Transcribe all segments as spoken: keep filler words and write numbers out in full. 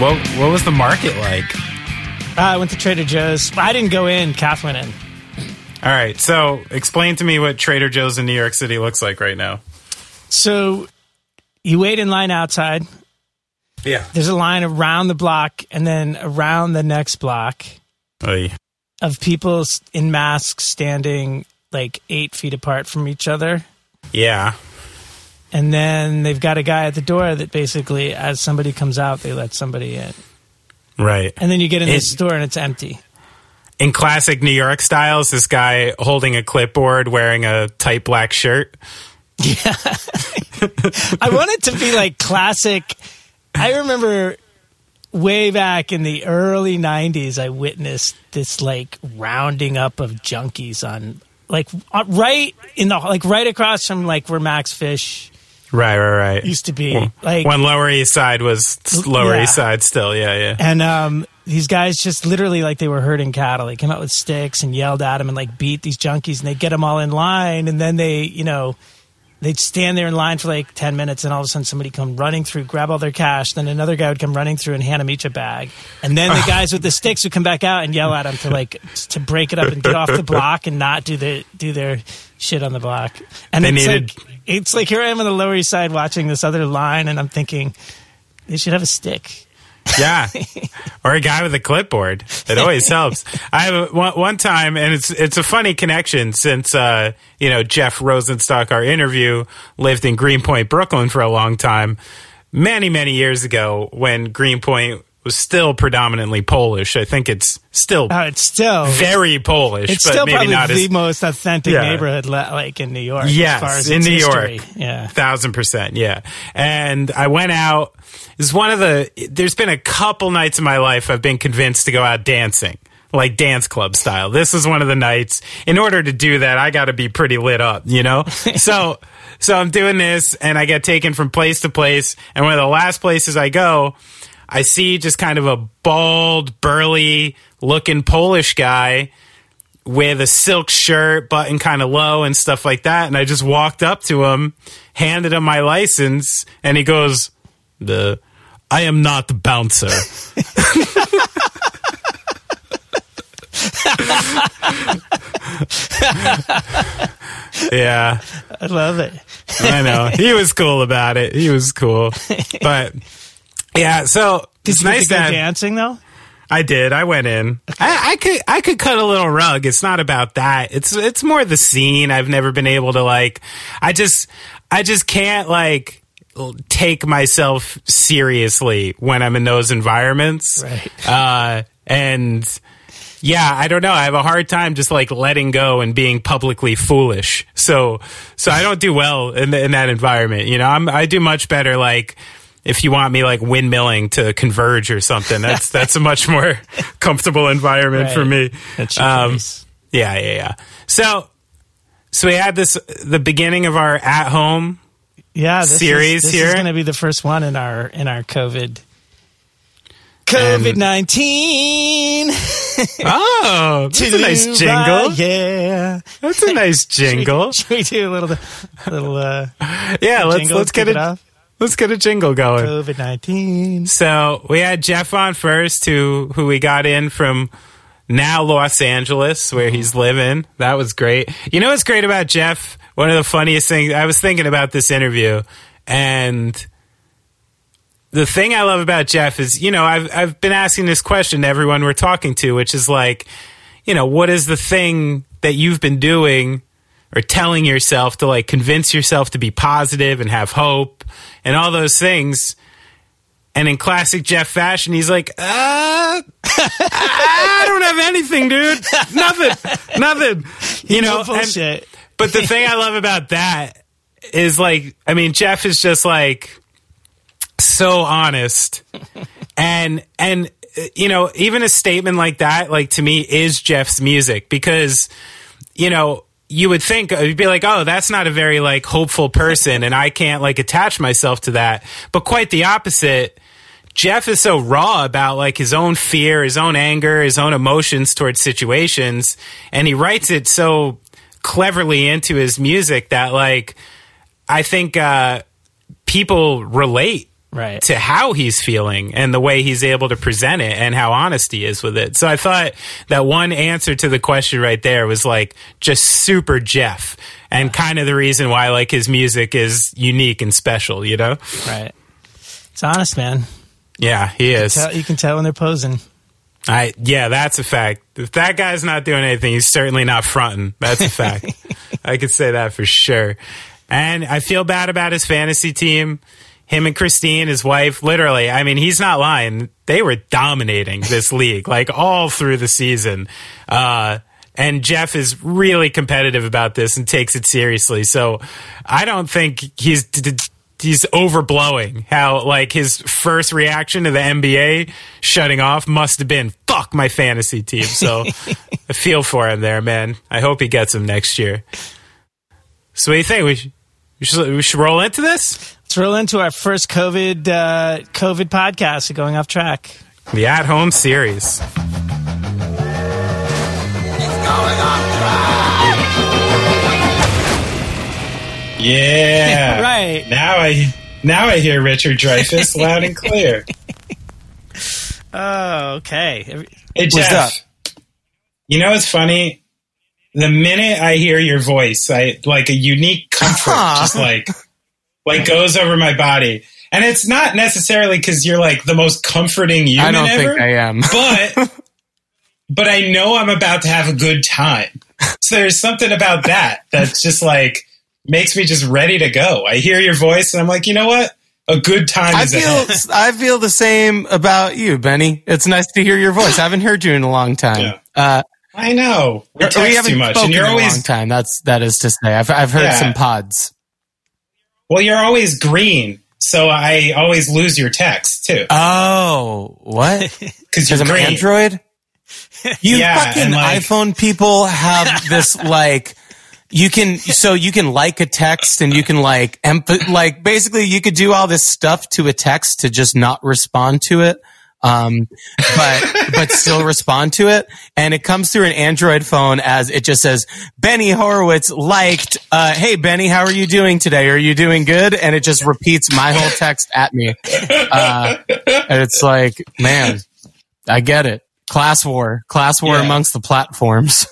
What, what was the market like? Uh, I went to Trader Joe's. I didn't go in. Kath went in. All right. So explain to me what Trader Joe's in New York City looks like right now. So you wait in line outside. Yeah. There's a line around the block and then around the next block Oy. of people in masks standing like eight feet apart from each other. Yeah. And then they've got a guy at the door that basically, as somebody comes out, they let somebody in. Right. And then you get in the store and it's empty. In classic New York styles, this guy holding a clipboard wearing a tight black shirt. Yeah. I want it to be like classic. I remember way back in the early nineties, I witnessed this like rounding up of junkies on like right in the like right across from like where Max Fish. Right, right, right. Used to be well, like when Lower East Side was Lower yeah. East Side still, yeah, yeah. And um, these guys just literally like they were herding cattle. They came out with sticks and yelled at them and like beat these junkies and they get them all in line and then they, you know, they'd stand there in line for like ten minutes and all of a sudden somebody come running through, grab all their cash. Then another guy would come running through and hand them each a bag. And then the guys with the sticks would come back out and yell at them to like to break it up and get off the block and not do the do their shit on the block. And they it's needed. Like, It's like here I am on the Lower East Side watching this other line, and I'm thinking they should have a stick. Yeah, or a guy with a clipboard. It always helps. I have one, one time, and it's it's a funny connection since uh, you know Jeff Rosenstock, our interview, lived in Greenpoint, Brooklyn, for a long time, many many years ago when Greenpoint was still predominantly Polish. I think it's still uh, it's still very Polish. It's but still maybe probably not the as, most authentic yeah. neighborhood like in New York. Yes, as far as in New history. York, yeah, thousand percent, yeah. And I went out. It's one of the. There's been a couple nights in my life I've been convinced to go out dancing, like dance club style. This is one of the nights. In order to do that, I got to be pretty lit up, you know. so so I'm doing this, and I get taken from place to place. And one of the last places I go, I see just kind of a bald, burly-looking Polish guy with a silk shirt, button kind of low and stuff like that. And I just walked up to him, handed him my license, and he goes, "The I am not the bouncer." Yeah. I love it. I know. He was cool about it. He was cool. But... yeah, so did it's you nice that dancing though. I did. I went in. Okay. I, I could. I could cut a little rug. It's not about that. It's. It's more the scene. I've never been able to like. I just. I just can't like take myself seriously when I'm in those environments. Right. Uh, and yeah, I don't know. I have a hard time just like letting go and being publicly foolish. So so I don't do well in the, in that environment. You know, I'm. I do much better like. If you want me like windmilling to converge or something, that's that's a much more comfortable environment right. for me. That's your um, choice. Yeah, yeah, yeah. So, so we had this the beginning of our at home yeah this series is, this here. This is going to be the first one in our in our COVID COVID nineteen. Oh, that's a nice jingle. Right, yeah, that's a nice jingle. Should we, should we do a little, little? Uh, yeah, little let's jingle? let's get, get it. Off? Let's get a jingle going. COVID nineteen. So we had Jeff on first, who, who we got in from now Los Angeles, where he's living. That was great. You know what's great about Jeff? One of the funniest things, I was thinking about this interview, and the thing I love about Jeff is, you know, I've I've been asking this question to everyone we're talking to, which is like, you know, what is the thing that you've been doing or telling yourself to like convince yourself to be positive and have hope and all those things. And in classic Jeff fashion, he's like, uh, I don't have anything, dude. Nothing, nothing, you know, and, but the thing I love about that is like, I mean, Jeff is just like so honest and, and, you know, even a statement like that, like to me is Jeff's music because, you know, you would think you'd be like, oh, that's not a very like hopeful person and I can't like attach myself to that. But quite the opposite. Jeff is so raw about like his own fear, his own anger, his own emotions towards situations. And he writes it so cleverly into his music that like, I think, uh, people relate right to how he's feeling and the way he's able to present it and how honest he is with it. So I thought that one answer to the question right there was like just super Jeff and yeah. kind of the reason why like his music is unique and special, you know? Right. It's honest, man. Yeah, he is. You can tell, you can tell when they're posing. I yeah, that's a fact. If that guy's not doing anything, he's certainly not fronting. That's a fact. I could say that for sure. And I feel bad about his fantasy team, him and Christine, his wife. Literally, I mean, he's not lying. They were dominating this league, like all through the season. Uh, and Jeff is really competitive about this and takes it seriously. So I don't think he's he's overblowing how like his first reaction to the N B A shutting off must have been "fuck my fantasy team." So I feel for him there, man. I hope he gets him next year. So what do you think? We should. We should, we should roll into this? Let's roll into our first COVID uh, COVID podcast, Going Off Track. The At Home series. It's going off track! Yeah. Right. Now I now I hear Richard Dreyfuss loud and clear. Oh, okay. Hey, Jeff. What's up? You know what's funny? The minute I hear your voice, I like a unique comfort Aww. just like like goes over my body. And it's not necessarily because you're like the most comforting human I don't ever, think I am. But but I know I'm about to have a good time. So there's something about that that's just like makes me just ready to go. I hear your voice and I'm like, you know what? A good time I is feel, I feel the same about you, Benny. It's nice to hear your voice. I haven't heard you in a long time. Yeah. Uh I know we, we haven't too much, spoken and you're in always, a long time. That's that is to say, I've I've heard yeah. some pods. Well, you're always green, so I always lose your text too. Oh, what? Because you're green. I'm Android. You yeah, fucking like, iPhone people have this like you can so you can like a text and you can like emph- like basically you could do all this stuff to a text to just not respond to it. Um, but, but still respond to it. And it comes through an Android phone as it just says, Benny Horowitz liked, uh, hey, Benny, how are you doing today? Are you doing good? And it just repeats my whole text at me. Uh, and it's like, man, I get it. Class war, class war yeah. amongst the platforms.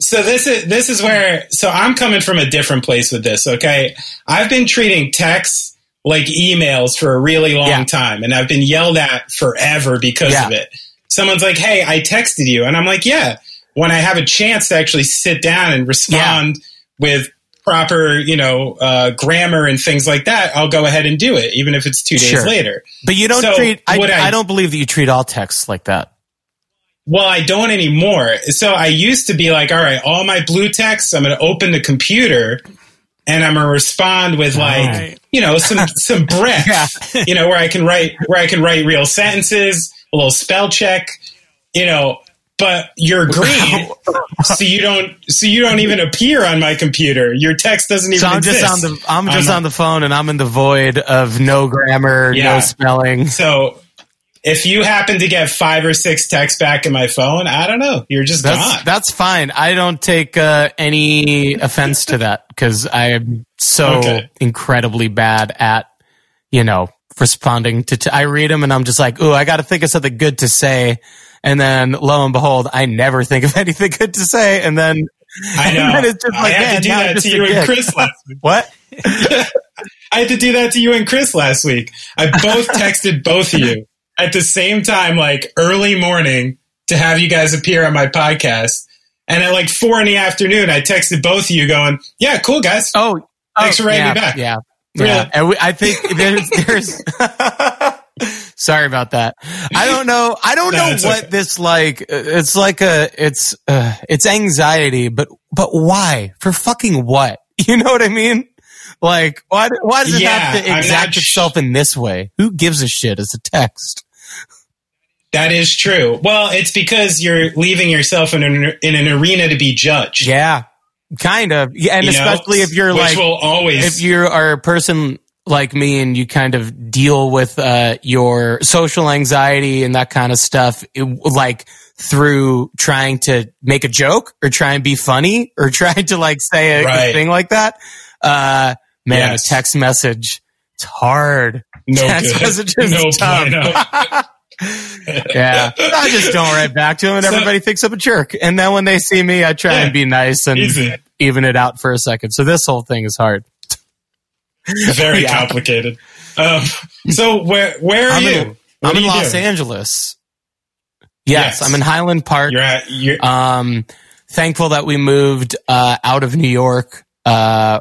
So this is, this is where, so I'm coming from a different place with this. Okay. I've been treating texts like emails for a really long yeah. time. And I've been yelled at forever because yeah. of it. Someone's like, hey, I texted you. And I'm like, yeah, when I have a chance to actually sit down and respond yeah. with proper, you know, uh, grammar and things like that, I'll go ahead and do it, even if it's two days sure. later. But you don't so treat, I, I, I don't believe that you treat all texts like that. Well, I don't anymore. So I used to be like, all right, all my blue texts, I'm going to open the computer and I'm gonna respond with like, right. you know, some some breath, yeah. you know, where I can write where I can write real sentences, a little spell check, you know. But you're green, so you don't so you don't even appear on my computer. Your text doesn't even. So I'm exist. just on the I'm just um, on the phone, and I'm in the void of no grammar, yeah. no spelling. So if you happen to get five or six texts back in my phone, I don't know. You're just that's, gone. That's fine. I don't take uh, any offense to that. Because I am so okay. incredibly bad at you know, responding to, t- I read them and I'm just like, ooh, I got to think of something good to say. And then lo and behold, I never think of anything good to say. And then, I know. And then it's just I like, had man, to do that to you and Chris last week. What? I had to do that to you and Chris last week. I both texted both of you at the same time, like early morning, to have you guys appear on my podcast. And at like four in the afternoon, I texted both of you going, yeah, cool, guys. Oh, thanks oh, for writing yeah, me back. Yeah. Yeah. yeah. And we, I think there's, there's sorry about that. I don't know. I don't no, know what okay. this like, it's like a, it's, uh, it's anxiety, but, but why? For fucking what? You know what I mean? Like, why, why does it yeah, have to exact sh- itself in this way? Who gives a shit as a text? That is true. Well, it's because you're leaving yourself in an in an arena to be judged. Yeah, kind of. Yeah, and you especially know, if you're like, will always- if you are a person like me and you kind of deal with uh, your social anxiety and that kind of stuff, it, like through trying to make a joke or try and be funny or trying to like say a right. thing like that. Uh, man, yes. a text message. It's hard. No text good. messages no tough. Yeah, I just don't write back to him, and so, everybody thinks I'm a jerk. And then when they see me, I try yeah, and be nice and easy. even it out for a second. So this whole thing is hard. Very yeah. complicated. Um, so where where are I'm you? In, I'm in you Los doing? Angeles. Yes, yes, I'm in Highland Park. You're at, you're, um, thankful that we moved uh, out of New York. Uh,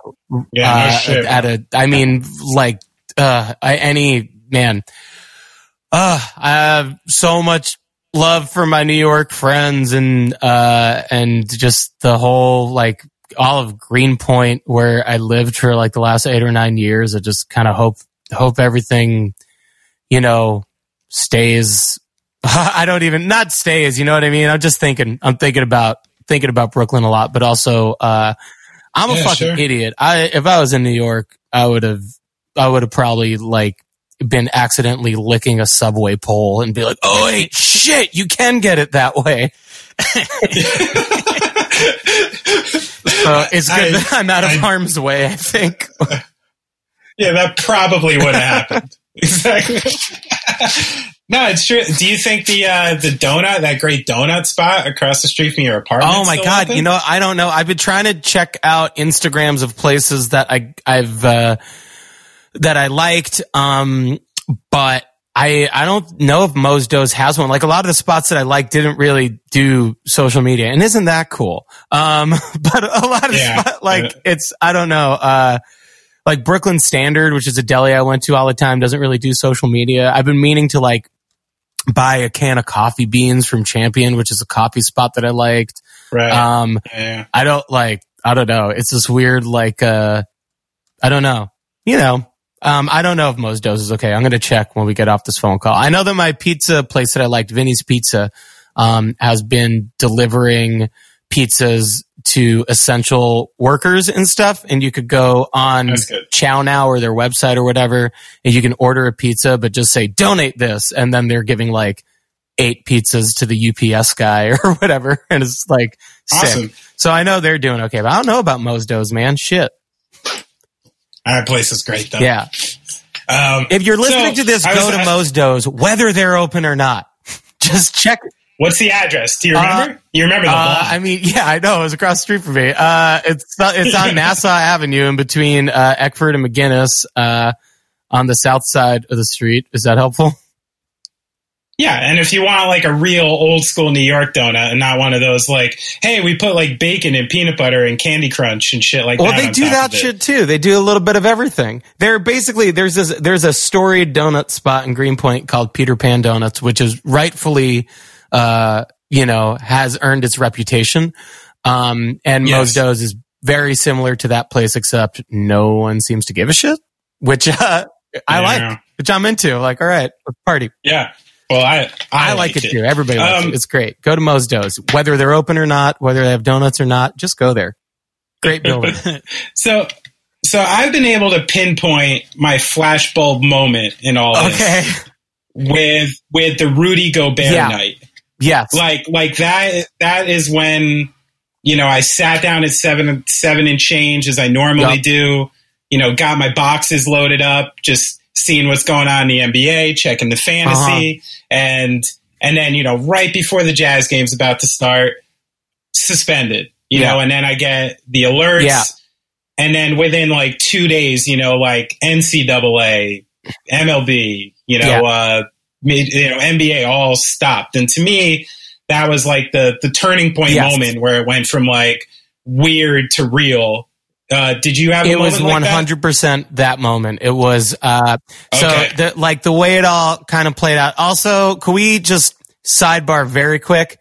yeah, uh, no shit, at a. I mean, like uh, I, any man. Uh, I have so much love for my New York friends and, uh, and just the whole, like, all of Greenpoint where I lived for like the last eight or nine years. I just kind of hope, hope everything, you know, stays. I don't even, not stays, you know what I mean? I'm just thinking, I'm thinking about, thinking about Brooklyn a lot, but also, uh, I'm a yeah, fucking sure. idiot. I, if I was in New York, I would have, I would have probably like, been accidentally licking a subway pole and be like, oh, wait, shit, you can get it that way. So it's good I, that I'm out of I, harm's way, I think. Yeah, that probably would have happened. Exactly. No, it's true. Do you think the uh, the donut, that great donut spot across the street from your apartment? Oh, my God. Open? You know, I don't know. I've been trying to check out Instagrams of places that I, I've... Uh, that I liked, um, but I I don't know if Mo's Do's has one. Like a lot of the spots that I like didn't really do social media, and isn't that cool? Um, but a lot of yeah. spot, like yeah. it's I don't know, uh, like Brooklyn Standard, which is a deli I went to all the time, doesn't really do social media. I've been meaning to like buy a can of coffee beans from Champion, which is a coffee spot that I liked. Right. Um, yeah. I don't like I don't know. It's this weird like uh, I don't know, you know. Um, I don't know if Mo's Do's is okay. I'm going to check when we get off this phone call. I know that my pizza place that I liked, Vinny's Pizza, um, has been delivering pizzas to essential workers and stuff. And you could go on Chow Now or their website or whatever, and you can order a pizza, but just say, donate this. And then they're giving like eight pizzas to the U P S guy or whatever. And it's like awesome. Sick. So I know they're doing okay, but I don't know about Mo's Do's, man. Shit. Our place is great, though. Yeah. Um, if you're listening so, to this, go was, to I, Mo's Do's, whether they're open or not. Just check. What's the address? Do you remember? Uh, you remember the block? Uh, I mean, yeah, I know. It was across the street from me. Uh, it's it's on Nassau Avenue in between uh, Eckford and McGinnis uh, on the south side of the street. Is that helpful? Yeah, and if you want like a real old school New York donut and not one of those like, hey, we put like bacon and peanut butter and Candy Crunch and shit like well, that. Well, they do that shit too. They do a little bit of everything. They're basically there's this there's a storied donut spot in Greenpoint called Peter Pan Donuts, which is rightfully uh, you know, has earned its reputation. Um and yes. Mo's Do's is very similar to that place except no one seems to give a shit, which uh, I yeah. like, which I'm into. Like, all right, let's party. Yeah. Well, I I, I like it, it too. Everybody likes um, it. It's great. Go to Mo's Do's. Whether they're open or not, whether they have donuts or not, just go there. Great building. so so I've been able to pinpoint my flashbulb moment in all okay. this with with the Rudy Gobert yeah. night. Yes. Like like that that is when, you know, I sat down at seven seven and change as I normally yep. do, you know, got my boxes loaded up, just seeing what's going on in the N B A, checking the fantasy. Uh-huh. And and then, you know, right before the Jazz game's about to start, suspended, you yeah. know, and then I get the alerts. Yeah. And then within like two days, you know, like N C double A, M L B, you know, yeah. uh, you know, N B A all stopped. And to me, that was like the the turning point yes. moment where it went from like weird to real. Uh, did you have a it moment was like one hundred percent that? That moment. It was uh, so okay. the, like the way it all kind of played out. Also, can we just sidebar very quick?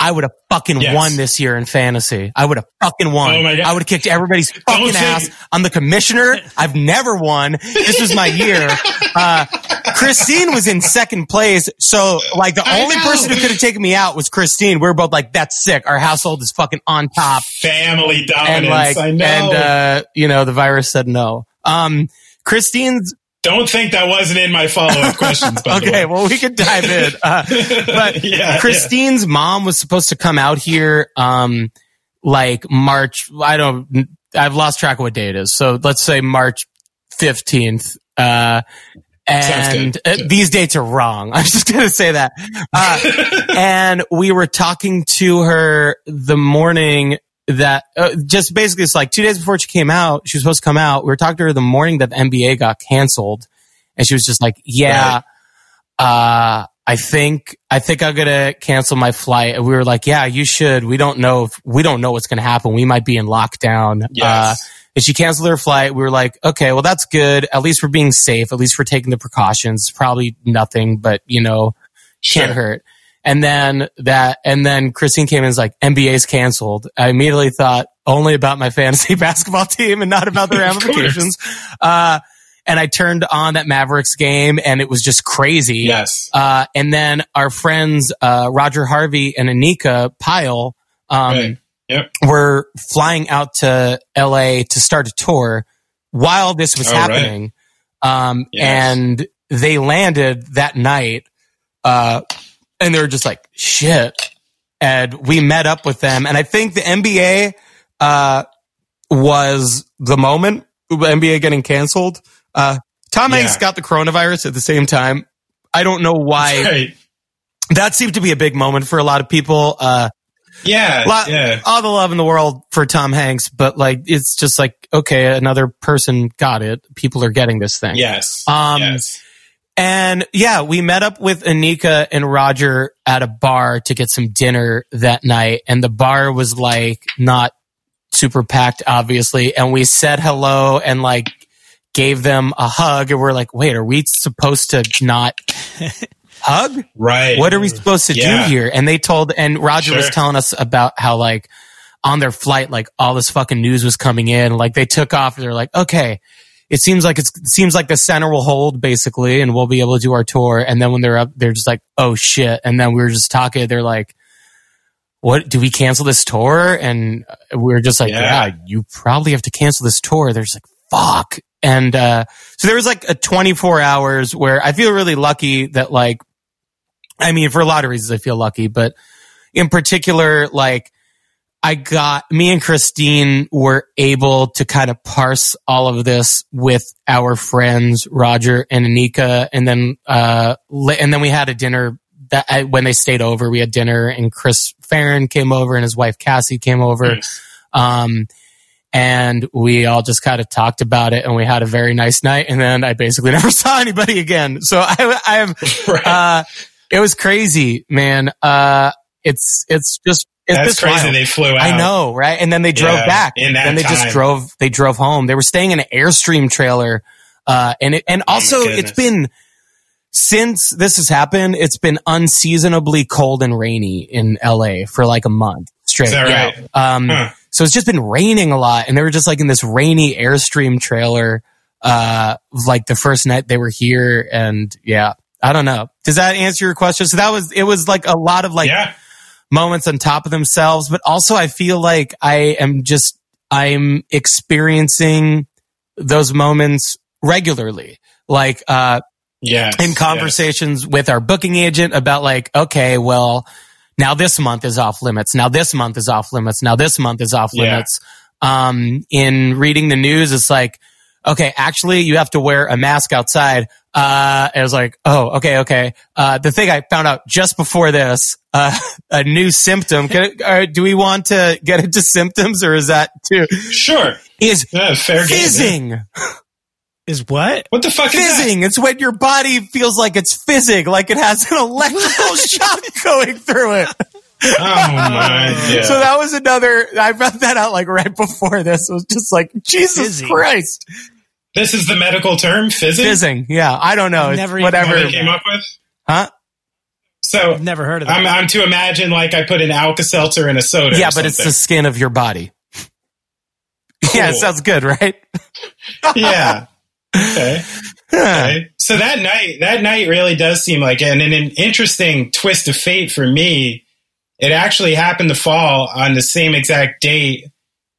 I would have fucking yes. won this year in fantasy. I would have fucking won. Oh my God. I would have kicked everybody's fucking say- ass. I'm the commissioner. I've never won. This was my year. Uh, Christine was in second place. So, like, the I only know. person who could have taken me out was Christine. We were both like, that's sick. Our household is fucking on top. Family dominance. And, like, I know. And, uh, you know, the virus said no. Um, Christine's. Don't think that wasn't in my follow-up questions, by okay, the way. Well, we could dive in. Uh, but yeah, Christine's yeah. mom was supposed to come out here um, like March. I don't, I've lost track of what day it is. So let's say March fifteenth. Uh, and uh, yeah. these dates are wrong. I'm just going to say that. Uh, and we were talking to her the morning that uh, just basically it's like two days before she came out, she was supposed to come out. We were talking to her the morning that the N B A got canceled, and she was just like, yeah, right. uh, I think, I think I'm going to cancel my flight. And we were like, yeah, you should. We don't know if we don't know what's going to happen. We might be in lockdown. Yes. Uh, and she canceled her flight. We were like, okay, well, that's good. At least we're being safe. At least we're taking the precautions. Probably nothing, but you know, sure. can't hurt. And then that, and then Christine came in and was like, N B A's canceled. I immediately thought only about my fantasy basketball team and not about the ramifications. Uh, and I turned on that Mavericks game and it was just crazy. Yes. Uh, and then our friends, uh, Roger Harvey and Anika Pyle, um, right. yep. were flying out to L A to start a tour while this was All happening. Right. Um, yes. and they landed that night, uh, and they were just like, shit. And we met up with them. And I think the N B A uh, was the moment, the N B A getting canceled. Uh, Tom Hanks yeah. got the coronavirus at the same time. I don't know why. Right. That seemed to be a big moment for a lot of people. Uh, yeah, lot, yeah. All the love in the world for Tom Hanks. But like, it's just like, okay, another person got it. People are getting this thing. Yes. Um, yes. And yeah, we met up with Anika and Roger at a bar to get some dinner that night. And the bar was like not super packed, obviously. And we said hello and like gave them a hug. And we're like, wait, are we supposed to not hug? Right. What are we supposed to yeah. do here? And they told, and Roger sure. was telling us about how like on their flight, like all this fucking news was coming in. Like they took off and they're like, okay. It seems like it's, it seems like the center will hold basically, and we'll be able to do our tour. And then when they're up, they're just like, "Oh shit!" And then we were just talking. They're like, "What? Do we cancel this tour?" And we we're just like, yeah. "Yeah, you probably have to cancel this tour." They're just like, "Fuck!" And uh, so there was like a twenty-four hours where I feel really lucky that like, I mean, for a lot of reasons, I feel lucky, but in particular, like. I got, me and Christine were able to kind of parse all of this with our friends, Roger and Anika. And then, uh, and then we had a dinner that I, when they stayed over, we had dinner and Chris Farron came over and his wife Cassie came over. Nice. Um, and we all just kind of talked about it and we had a very nice night. And then I basically never saw anybody again. So I, I have, right. uh, it was crazy, man. Uh, it's, it's just, It's That's crazy. Wild. They flew out. I know, right? And then they drove yeah, back. In that then they time. just drove. They drove home. They were staying in an Airstream trailer, uh, and it, and also oh it's been since this has happened. It's been unseasonably cold and rainy in L A for like a month straight. Is that right? Yeah. Um, huh. So it's just been raining a lot, and they were just like in this rainy Airstream trailer, uh, like the first night they were here, and yeah, I don't know. Does that answer your question? So that was it. Was like a lot of like. Yeah. Moments on top of themselves, but also I feel like I am just I'm experiencing those moments regularly, like uh, yeah, in conversations yes. with our booking agent about like, okay, well, now this month is off limits, now this month is off limits, now this month is off limits. Yeah. Um, in reading the news, it's like, okay, actually, you have to wear a mask outside. Uh, I was like, oh, okay, okay. Uh, the thing I found out just before this, uh, a new symptom. Can it, or do we want to get into symptoms, or is that too? Sure. Is yeah, fair fizzing. Game, yeah. Is what? What the fuck fizzing. is Fizzing. It's when your body feels like it's fizzing, like it has an electrical shock going through it. Oh my! Yeah. So that was another. I found that out like right before this. It was just like Jesus fizzing. Christ. This is the medical term, fizzing. Fizzing, yeah. I don't know. I've never even whatever they came up with, huh? So I've never heard of that. I'm, I'm to imagine like I put an Alka-Seltzer in a soda. Yeah, or but something. It's the skin of your body. Cool. Yeah, it sounds good, right? Yeah. Okay. Okay. So that night, that night really does seem like, and in an interesting twist of fate for me, it actually happened to fall on the same exact date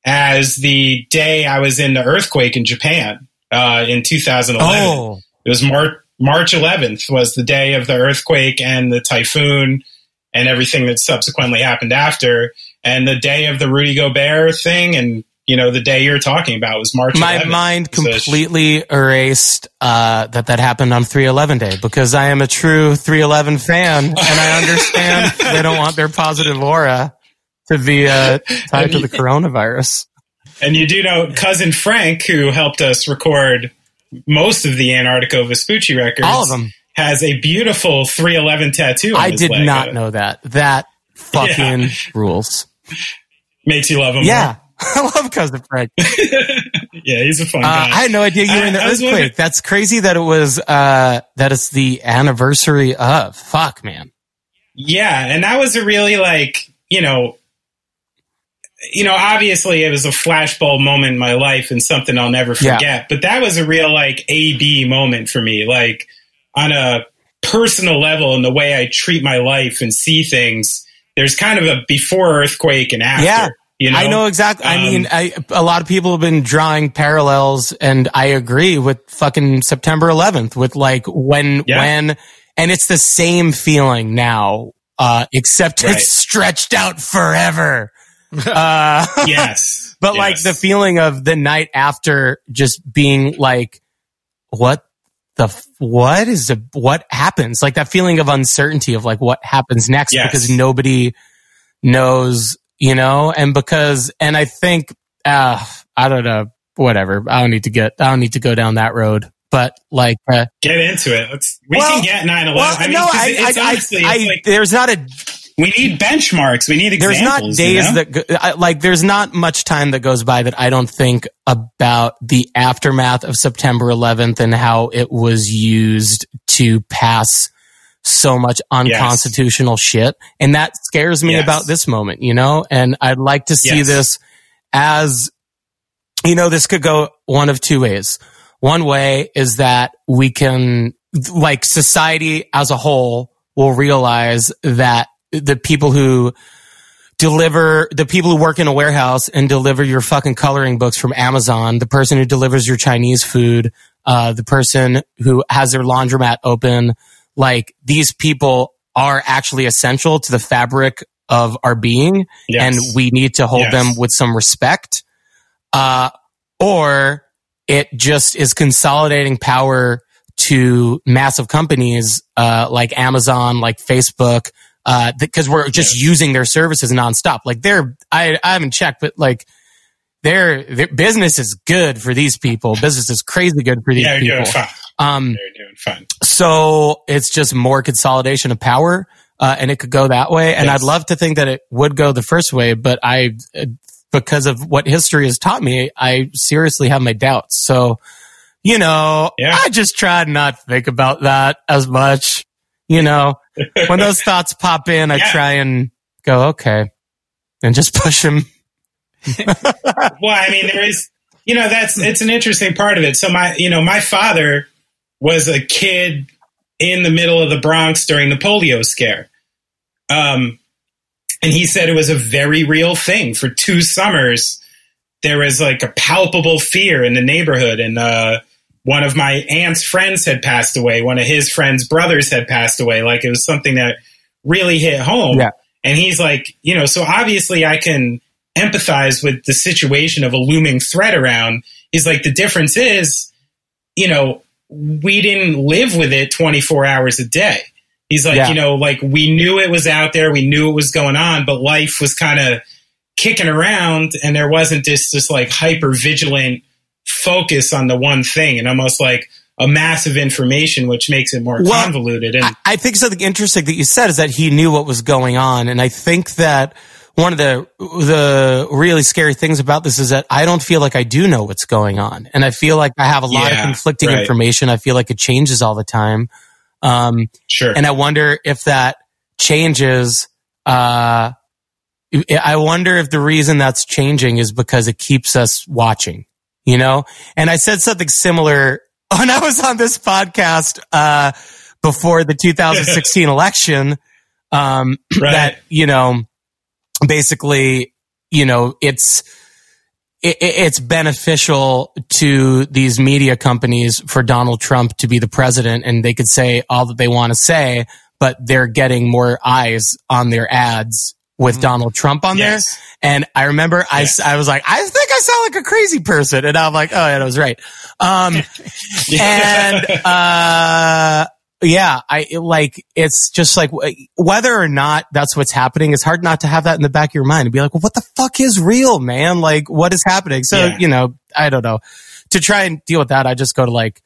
as the day I was in the earthquake in Japan uh, in two thousand eleven. Oh. It was Mar- March eleventh was the day of the earthquake and the typhoon and everything that subsequently happened after. And the day of the Rudy Gobert thing and, you know, the day you're talking about was March eleventh. My mind so completely sh- erased uh, that that happened on three eleven day because I am a true three eleven fan and I understand they don't want their positive aura to be uh, tied to the coronavirus. And you do know Cousin Frank, who helped us record most of the Antarctica Vespucci records. All of them. Has a beautiful three eleven tattoo on I his leg. I did not know that. That fucking yeah. rules. Makes you love him yeah. more. I love Cousin Frank. Yeah, he's a fun uh, guy. I had no idea you were in the I, earthquake. I That's crazy that it was, uh, that it's the anniversary of. Fuck, man. Yeah, and that was a really, like, you know... You know, obviously it was a flashbulb moment in my life and something I'll never forget, yeah. but that was a real like A B moment for me, like on a personal level in the way I treat my life and see things. There's kind of a before earthquake and after, yeah, you know? I know exactly. Um, I mean, I, a lot of people have been drawing parallels and I agree with fucking September eleventh with like when, yeah. when, and it's the same feeling now, uh, except right. it's stretched out forever. uh yes but yes. Like the feeling of the night after just being like what the f- what is the what happens, like that feeling of uncertainty of like what happens next, yes. because nobody knows, you know, and because and I think uh I don't know whatever I don't need to get I don't need to go down that road but like uh, get into it. Let's, we well, can get nine eleven well, I mean no, I, it's I, honestly, I, it's like, I, there's not a We need benchmarks. We need examples. There's not days you know? that go, I, like. There's not much time that goes by that I don't think about the aftermath of September eleventh and how it was used to pass so much unconstitutional yes. shit. And that scares me yes. about this moment, you know. And I'd like to see yes. this as, you know, this could go one of two ways. One way is that we can, like, society as a whole will realize that. The people who deliver, the people who work in a warehouse and deliver your fucking coloring books from Amazon, the person who delivers your Chinese food, uh, the person who has their laundromat open, like these people are actually essential to the fabric of our being, yes. and we need to hold yes. them with some respect. Uh, or it just is consolidating power to massive companies, uh, like Amazon, like Facebook, Uh, because we're just yeah. using their services nonstop. Like they're, I, I haven't checked, but like their their business is good for these people. Business is crazy good for these yeah, people. They're doing fine. Um, they're doing fine. So it's just more consolidation of power, uh, and it could go that way. And yes. I'd love to think that it would go the first way, but I, because of what history has taught me, I seriously have my doubts. So, you know, yeah. I just try not to think about that as much. You know, when those thoughts pop in, I yeah. try and go, okay, and just push them. Well, I mean, there is, you know, that's, it's an interesting part of it. So my, you know, my father was a kid in the middle of the Bronx during the polio scare. Um, and he said it was a very real thing. For two summers, there was like a palpable fear in the neighborhood and, uh, one of my aunt's friends had passed away. One of his friend's brothers had passed away. Like it was something that really hit home. Yeah. And he's like, you know, so obviously I can empathize with the situation of a looming threat around. is like the difference is, you know, we didn't live with it twenty-four hours a day. He's like, yeah. you know, like we knew it was out there. We knew it was going on, but life was kind of kicking around and there wasn't this, this like hyper vigilant focus on the one thing and almost like a massive information, which makes it more well, convoluted. And I think something interesting that you said is that he knew what was going on. And I think that one of the the really scary things about this is that I don't feel like I do know what's going on. And I feel like I have a lot yeah, of conflicting right. information. I feel like it changes all the time. Um, sure. And I wonder if that changes. Uh, I wonder if the reason that's changing is because it keeps us watching, you know? And I said something similar when I was on this podcast uh, before the two thousand sixteen election, um, right. that, you know, basically, you know, it's it, it's beneficial to these media companies for Donald Trump to be the president, and they could say all that they want to say, but they're getting more eyes on their ads with Donald Trump on yes. there. And I remember I, yes. I was like, I think I sound like a crazy person. And I'm like, oh, yeah, I was right. Um, yeah. And, uh, yeah, I like, it's just like whether or not that's what's happening, it's hard not to have that in the back of your mind and be like, well, what the fuck is real, man? Like, what is happening? So, yeah. you know, I don't know. To try and deal with that, I just go to like,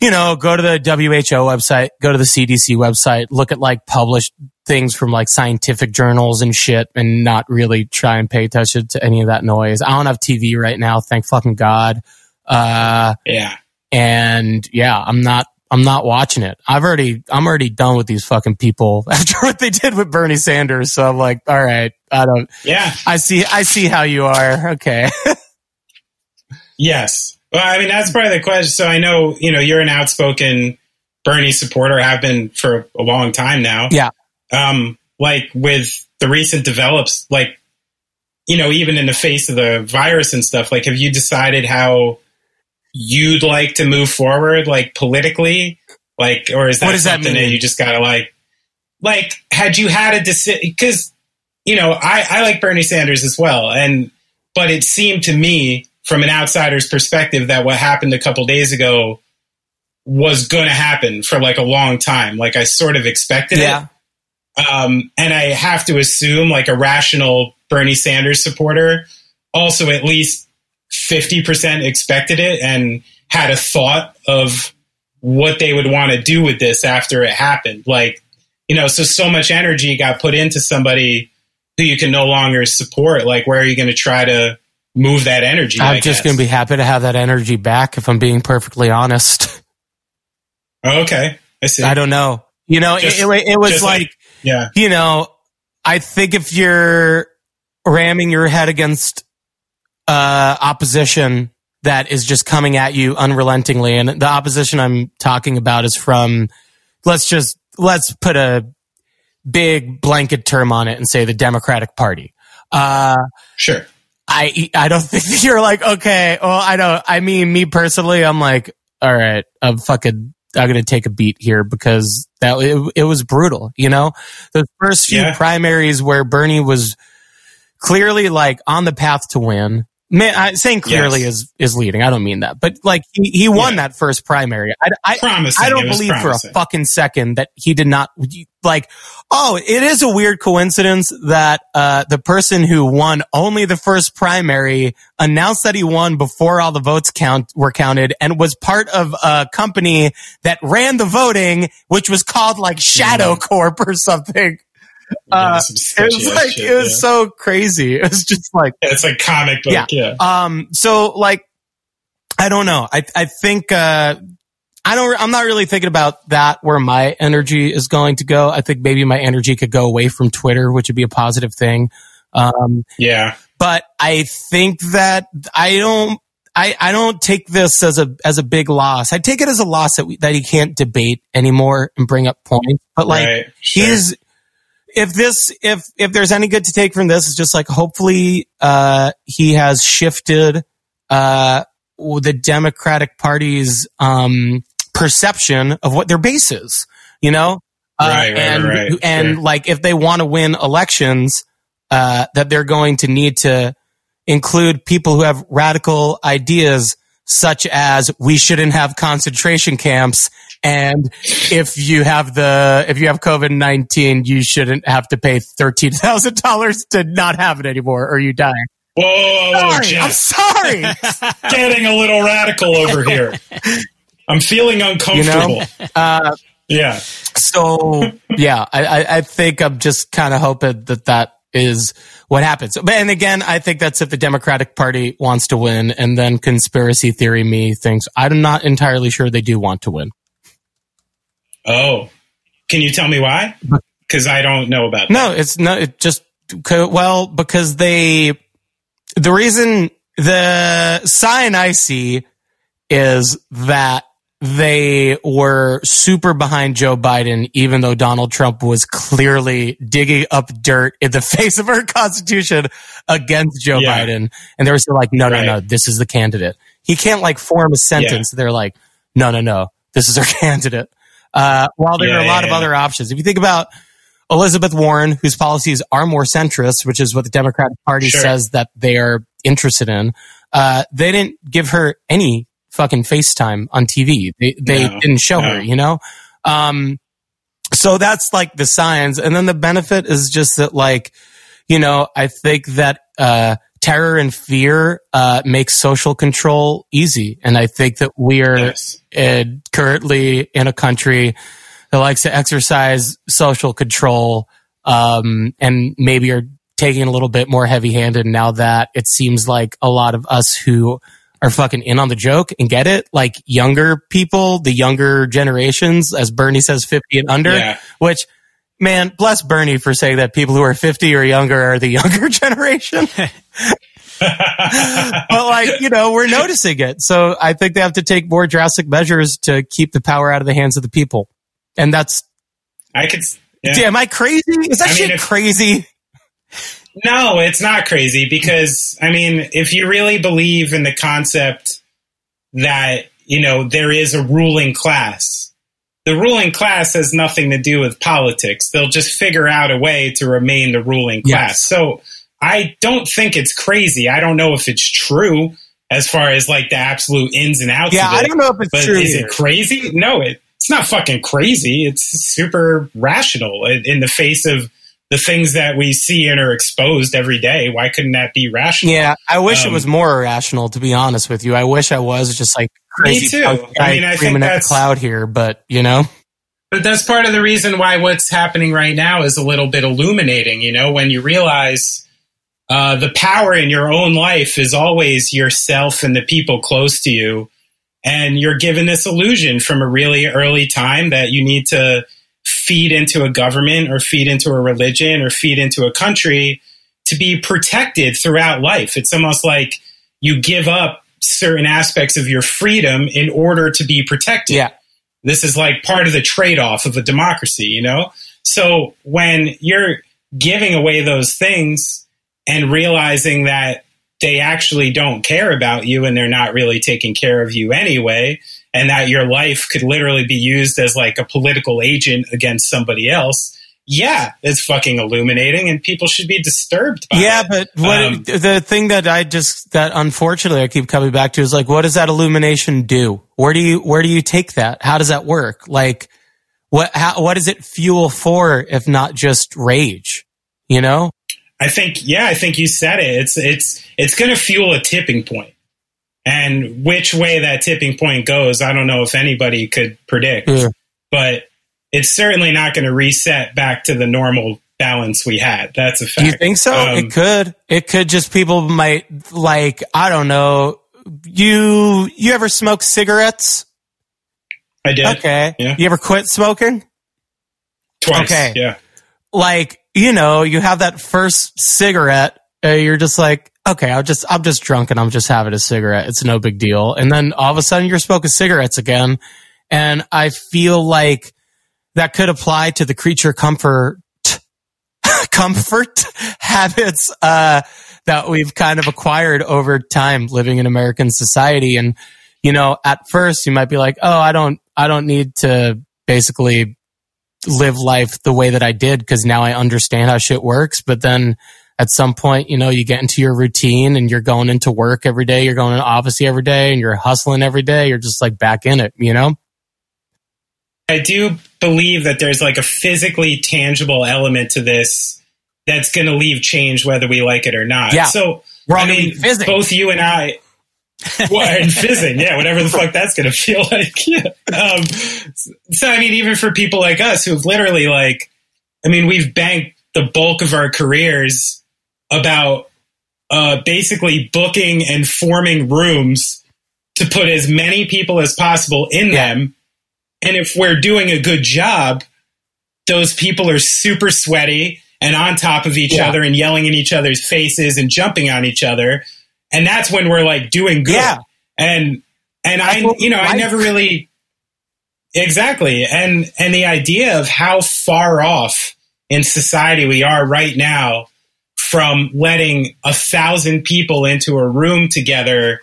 you know, go to the W H O website, go to the C D C website, look at like published things from like scientific journals and shit and not really try and pay attention to any of that noise. I don't have T V right now. Thank fucking God. Uh, yeah. And yeah, I'm not, I'm not watching it. I've already, I'm already done with these fucking people after what they did with Bernie Sanders. So I'm like, all right, I don't, yeah, I see, I see how you are. Okay. Yes. Well, I mean, that's part of the question. So I know, you know, you're an outspoken Bernie supporter. I've been for a long time now. Yeah. Um, like with the recent develops, like, you know, even in the face of the virus and stuff, like, have you decided how you'd like to move forward, like politically, like, or is that what does something that, that you just gotta like, like, had you had a decision? 'Cause you know, I, I like Bernie Sanders as well. And, but it seemed to me, from an outsider's perspective, that what happened a couple days ago was going to happen for like a long time. Like I sort of expected yeah. it. Um, and I have to assume like a rational Bernie Sanders supporter also at least fifty percent expected it and had a thought of what they would want to do with this after it happened. Like, you know, so, so much energy got put into somebody who you can no longer support. Like, where are you going to try to move that energy? I'm I just going to be happy to have that energy back, if I'm being perfectly honest. Okay. I see. I don't know. You know, just, it, it, it was like, like, yeah. you know, I think if you're ramming your head against uh, opposition that is just coming at you unrelentingly, and the opposition I'm talking about is from, let's just, let's put a big blanket term on it and say the Democratic Party. Uh, sure. I I don't think you're like, okay, well, I don't, I mean, me personally, I'm like, all right, I'm fucking, I'm going to take a beat here because that it, it was brutal, you know? The first few yeah. primaries where Bernie was clearly like on the path to win, man, I, saying clearly yes. is, is leading, I don't mean that, but like he, he won yeah. that first primary. I, I, I don't believe promising. for a fucking second that he did not, like, oh, it is a weird coincidence that uh, the person who won only the first primary announced that he won before all the votes count were counted and was part of a company that ran the voting, which was called like Shadow mm-hmm. Corp or something. Uh, yeah, it was like shit, it was yeah. so crazy. It was just like yeah, it's like comic book. Yeah. yeah. Um. So like, I don't know. I I think uh, I don't. I'm not really thinking about that where my energy is going to go. I think maybe my energy could go away from Twitter, which would be a positive thing. Um. Yeah. But I think that I don't. I, I don't take this as a as a big loss. I take it as a loss that we, that he can't debate anymore and bring up points. But like right, sure. he's. If this, if, if there's any good to take from this, it's just like, hopefully, uh, he has shifted, uh, the Democratic Party's, um, perception of what their base is, you know? Uh, right, right, and, right. and sure. like, if they want to win elections, uh, that they're going to need to include people who have radical ideas such as we shouldn't have concentration camps, and if you have the if you have COVID nineteen, you shouldn't have to pay thirteen thousand dollars to not have it anymore, or you die. Whoa, sorry, Jeff. I'm sorry. Getting a little radical over here. I'm feeling uncomfortable. You know? uh, yeah. So, yeah, I, I think I'm just kind of hoping that that is what happens. But, and again, I think that's if the Democratic Party wants to win, and then conspiracy theory me thinks I'm not entirely sure they do want to win. Oh, can you tell me why? Because I don't know about that. No, it's not. It just, well, because they, the reason, the sign I see is that they were super behind Joe Biden, even though Donald Trump was clearly digging up dirt in the face of our Constitution against Joe yeah. Biden. And they were still like, no, no, right. no, this is the candidate. He can't like form a sentence. Yeah. They're like, no, no, no, this is our candidate. Uh, while there yeah, are a lot yeah, of yeah. other options. If you think about Elizabeth Warren, whose policies are more centrist, which is what the Democratic Party sure. says that they are interested in, uh, they didn't give her any fucking FaceTime on T V. They they no, didn't show no. her, you know? Um, so that's like the signs. And then the benefit is just that, like, you know, I think that uh, terror and fear uh, makes social control easy. And I think that we are yes. uh, currently in a country that likes to exercise social control, um, and maybe are taking a little bit more heavy-handed now that it seems like a lot of us who are fucking in on the joke and get it, like younger people, the younger generations, as Bernie says, fifty and under, yeah. which, man, bless Bernie for saying that people who are fifty or younger are the younger generation. But, like, you know, we're noticing it. So I think they have to take more drastic measures to keep the power out of the hands of the people. And that's... I could... Yeah. Damn, am I crazy? Is that I shit mean, if- crazy? No, it's not crazy because, I mean, if you really believe in the concept that, you know, there is a ruling class, the ruling class has nothing to do with politics. They'll just figure out a way to remain the ruling class. Yes. So I don't think it's crazy. I don't know if it's true as far as like the absolute ins and outs yeah, of it. Yeah, I don't know if it's but true. Is either. It crazy? No, it, it's not fucking crazy. It's super rational in, in the face of the things that we see and are exposed every day. Why couldn't that be rational? Yeah, I wish um, it was more irrational, to be honest with you. I wish I was just like crazy. Me too. I mean, I think that's the cloud here, but you know. But that's part of the reason why what's happening right now is a little bit illuminating, you know, when you realize uh, the power in your own life is always yourself and the people close to you. And you're given this illusion from a really early time that you need to feed into a government or feed into a religion or feed into a country to be protected throughout life. It's almost like you give up certain aspects of your freedom in order to be protected. Yeah. This is like part of the trade-off of a democracy, you know? So when you're giving away those things and realizing that they actually don't care about you and they're not really taking care of you anyway, and that your life could literally be used as like a political agent against somebody else, yeah, it's fucking illuminating and people should be disturbed by yeah, it. Yeah, but what um, the thing that I just, that unfortunately I keep coming back to is like, what does that illumination do? Where do you, where do you take that? How does that work? Like, what, how, what is it fuel for if not just rage, you know? I think, yeah, I think you said it. It's, it's, it's going to fuel a tipping point. And which way that tipping point goes, I don't know if anybody could predict. Yeah. But it's certainly not going to reset back to the normal balance we had. That's a fact. You think so? Um, it could. It could just people might, like, I don't know. You you ever smoke cigarettes? I did. Okay. Yeah. You ever quit smoking? Twice. Okay. Yeah. Like, you know, you have that first cigarette. Uh, you're just like, okay, I'll just, I'm just drunk and I'm just having a cigarette. It's no big deal. And then all of a sudden you're smoking cigarettes again. And I feel like that could apply to the creature comfort, comfort habits, uh, that we've kind of acquired over time living in American society. And, you know, at first you might be like, oh, I don't, I don't need to basically live life the way that I did because now I understand how shit works. But then, at some point, you know, you get into your routine and you're going into work every day, you're going to office every day, and you're hustling every day. You're just like back in it, you know? I do believe that there's like a physically tangible element to this that's going to leave change whether we like it or not. Yeah. So, we're all I mean, both you and I... Well, and fizzing, yeah, whatever the fuck that's going to feel like. Yeah. Um, so, I mean, even for people like us who've literally, like, I mean, we've banked the bulk of our careers about uh, basically booking and forming rooms to put as many people as possible in yeah. them. And if we're doing a good job, those people are super sweaty and on top of each yeah. other and yelling in each other's faces and jumping on each other. And that's when we're like doing good. Yeah. And, and that's I, you know, I never really, exactly. And, and the idea of how far off in society we are right now from letting a thousand people into a room together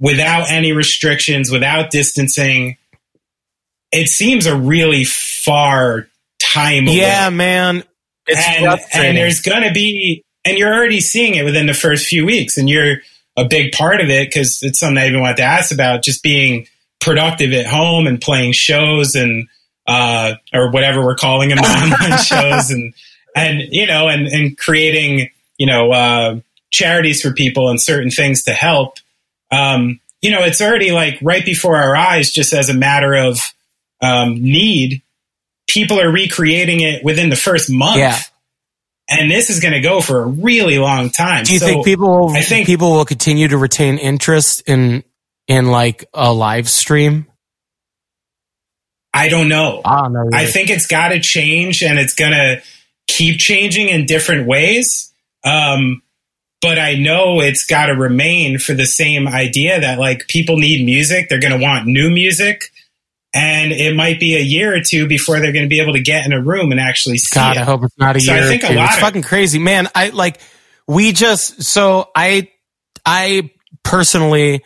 without any restrictions, without distancing, it seems a really far time away. Yeah, man. It's and, and there's going to be, and you're already seeing it within the first few weeks, and you're a big part of it because it's something I even wanted to ask about, just being productive at home and playing shows and uh, or whatever we're calling them, online shows and and you know and, and creating you know uh, charities for people and certain things to help. Um, you know, it's already like right before our eyes, just as a matter of um, need. People are recreating it within the first month. Yeah. And this is going to go for a really long time. Do you so think people will, I think people will continue to retain interest in in like a live stream? I don't know. I don't know really. I think it's got to change, and it's going to keep changing in different ways. Um, but I know it's got to remain for the same idea that like people need music. They're going to want new music. And it might be a year or two before they're going to be able to get in a room and actually see God, it. I hope it's not a so year I think or two. A lot it's of- fucking crazy. Man, I like, we just, so I, I personally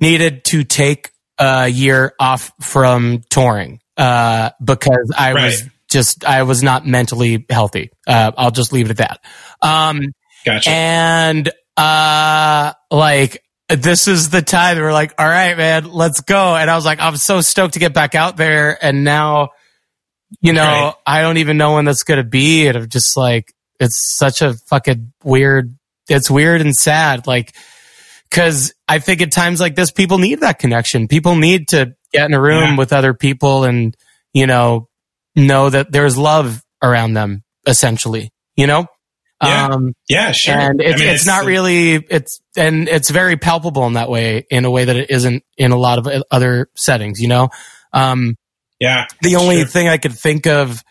needed to take a year off from touring uh, because I right. was just, I was not mentally healthy. Uh, I'll just leave it at that. Um, gotcha. And uh, like, this is the time we're like, all right, man, let's go. And I was like, I'm so stoked to get back out there. And now, you know, right. I don't even know when that's going to be. And I'm just like, it's such a fucking weird, it's weird and sad. Like, cause I think at times like this, people need that connection. People need to get in a room yeah. with other people and, you know, know that there's love around them essentially, you know? Yeah. Um, yeah, sure. And it's, I mean, it's, it's not really, it's, and it's very palpable in that way, in a way that it isn't in a lot of other settings, you know? Um, yeah. The only sure. thing I could think of,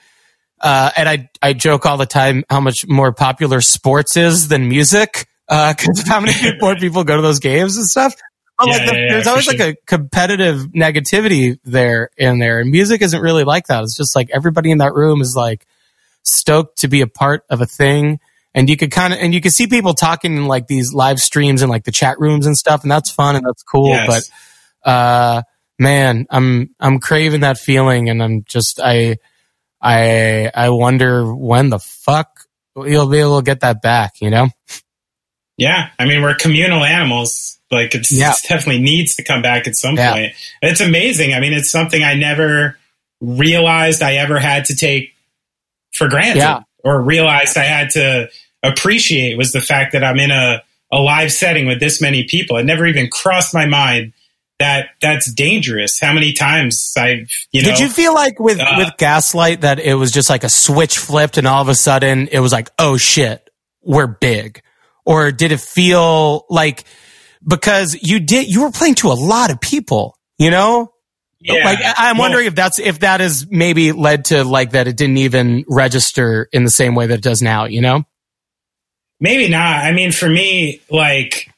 uh, and I, I joke all the time how much more popular sports is than music, uh, cause of how many more people go to those games and stuff. But yeah, like the, yeah, yeah, there's always like sure. a competitive negativity there in there. And music isn't really like that. It's just like everybody in that room is like stoked to be a part of a thing. And you could kind of, and you could see people talking in like these live streams and like the chat rooms and stuff, and that's fun and that's cool. Yes. But, uh, man, I'm, I'm craving that feeling, and I'm just, I, I, I wonder when the fuck you'll be able to get that back, you know? Yeah. I mean, we're communal animals. Like it's, yeah. it definitely needs to come back at some yeah. point. It's amazing. I mean, it's something I never realized I ever had to take for granted yeah. or realized I had to appreciate, was the fact that I'm in a, a live setting with this many people. It never even crossed my mind that that's dangerous. How many times I, you know, did you feel like with, uh, with Gaslight that it was just like a switch flipped and all of a sudden it was like, oh shit, we're big? Or did it feel like, because you did, you were playing to a lot of people, you know? Yeah. Like, I'm wondering well, if that's, if that is maybe led to like that it didn't even register in the same way that it does now, you know? Maybe not. I mean, for me, like,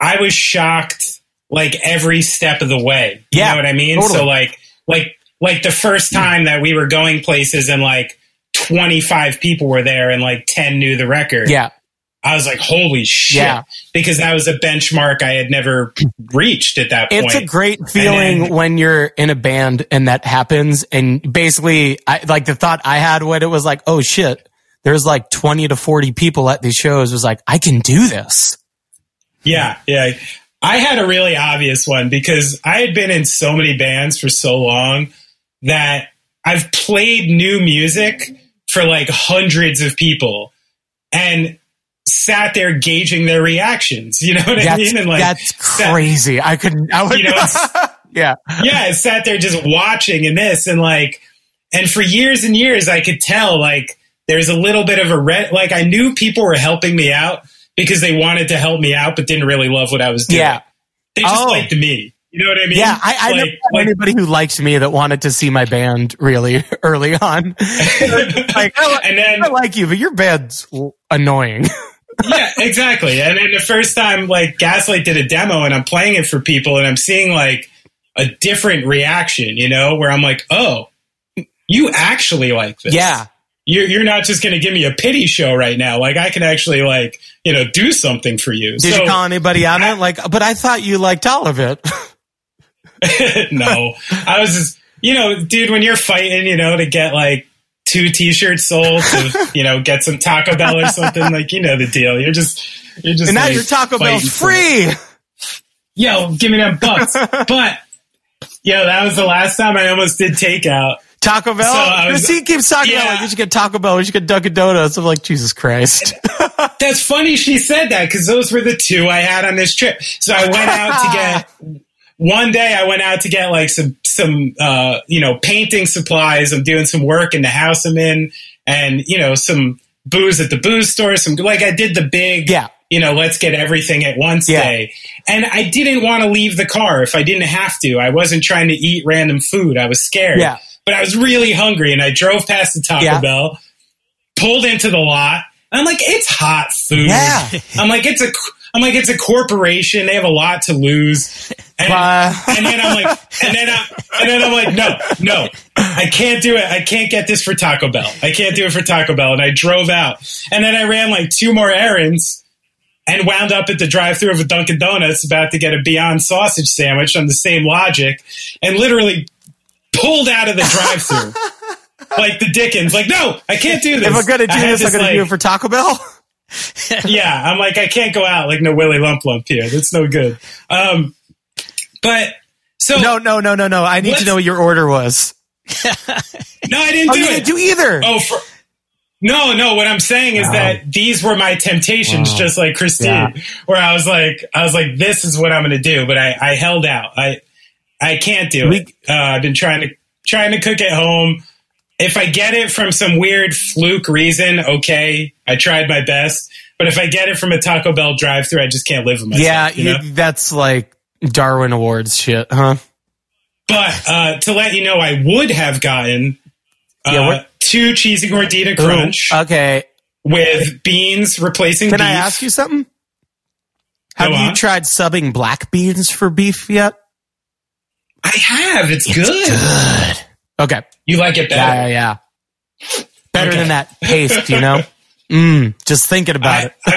I was shocked like every step of the way. You yeah, know what I mean? Totally. So like, like, like the first time that we were going places and like twenty-five people were there and like ten knew the record. Yeah. I was like, holy shit, yeah. because that was a benchmark I had never reached at that point. It's a great feeling then, when you're in a band and that happens. And basically, I, like the thought I had when it was like, oh shit, there's like twenty to forty people at these shows was like, I can do this. Yeah, yeah. I had a really obvious one because I had been in so many bands for so long that I've played new music for like hundreds of people and sat there gauging their reactions. You know what that's, I mean? And like, that's crazy. Sat, I couldn't, I would, you know, yeah. Yeah. I sat there just watching and this and like, and for years and years, I could tell like there's a little bit of a red, like I knew people were helping me out because they wanted to help me out, but didn't really love what I was doing. Yeah. They just oh. liked me. You know what I mean? Yeah, I, I like, never had like, anybody who liked me that wanted to see my band really early on. Like, I, and then, I like you, but your band's annoying. Yeah, exactly. And then the first time, like, Gaslight did a demo, and I'm playing it for people, and I'm seeing, like, a different reaction, you know, where I'm like, oh, you actually like this. Yeah. You're, you're not just going to give me a pity show right now. Like, I can actually, like, you know, do something for you. Did so, you call anybody on I, it? Like, but I thought you liked all of it. No, I was just, you know, dude, when you're fighting, you know, to get like two t-shirts sold, to, you know, get some Taco Bell or something, like, you know, the deal. You're just, you're just, and now like, your Taco Bell's free. Yo, give me them bucks. But, yo, that was the last time I almost did takeout. Taco Bell? So was, she keeps talking yeah. about, like, we should get Taco Bell, we should get Dunkin' Donuts. I'm like, Jesus Christ. That's funny she said that, because those were the two I had on this trip. So I went out to get... One day I went out to get like some, some, uh, you know, painting supplies. I'm doing some work in the house I'm in and, you know, some booze at the booze store. Some, like I did the big, yeah. you know, let's get everything at once yeah. day. And I didn't want to leave the car if I didn't have to. I wasn't trying to eat random food. I was scared, yeah. but I was really hungry and I drove past the Taco yeah. Bell, pulled into the lot. And I'm like, it's hot food. Yeah. I'm like, it's a, I'm like, it's a corporation. They have a lot to lose. And, uh, and then I'm like, and then I'm, and then I'm like, no, no, I can't do it. I can't get this for Taco Bell. I can't do it for Taco Bell. And I drove out and then I ran like two more errands and wound up at the drive-thru of a Dunkin' Donuts about to get a Beyond Sausage sandwich on the same logic and literally pulled out of the drive-thru like the Dickens. Like, no, I can't do this. If I'm going to do this, I'm going like, to do it for Taco Bell. Yeah. I'm like, I can't go out like no Willy Lump Lump here. That's no good. Um, But so no, no, no, no, no. I need to know what your order was. No, I didn't do oh, it. Do either. Oh, for, no, no. What I'm saying is wow. that these were my temptations, wow. just like Christine, yeah. where I was like, I was like, this is what I'm going to do. But I, I held out. I, I can't do we, it. Uh, I've been trying to, trying to cook at home. If I get it from some weird fluke reason, okay, I tried my best. But if I get it from a Taco Bell drive-thru, I just can't live with myself. Yeah, you know? That's like. Darwin Awards shit, huh? But uh, to let you know, I would have gotten uh, yeah, two cheesy gordita crunch. Ooh, okay, with beans replacing. Can beef. I ask you something? Have Go you on. tried subbing black beans for beef yet? I have. It's, it's good. good. Okay, you like it better? Yeah, yeah. yeah. Better okay. than that paste, you know. Mm, just thinking about I, it. I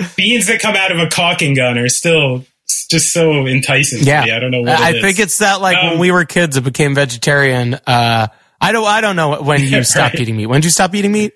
mean, beans that come out of a caulking gun are still. It's just so enticing yeah. to me. I don't know what it I is. think it's that like um, when we were kids it became vegetarian. Uh, I don't I don't know when you stopped right. eating meat. When did you stop eating meat?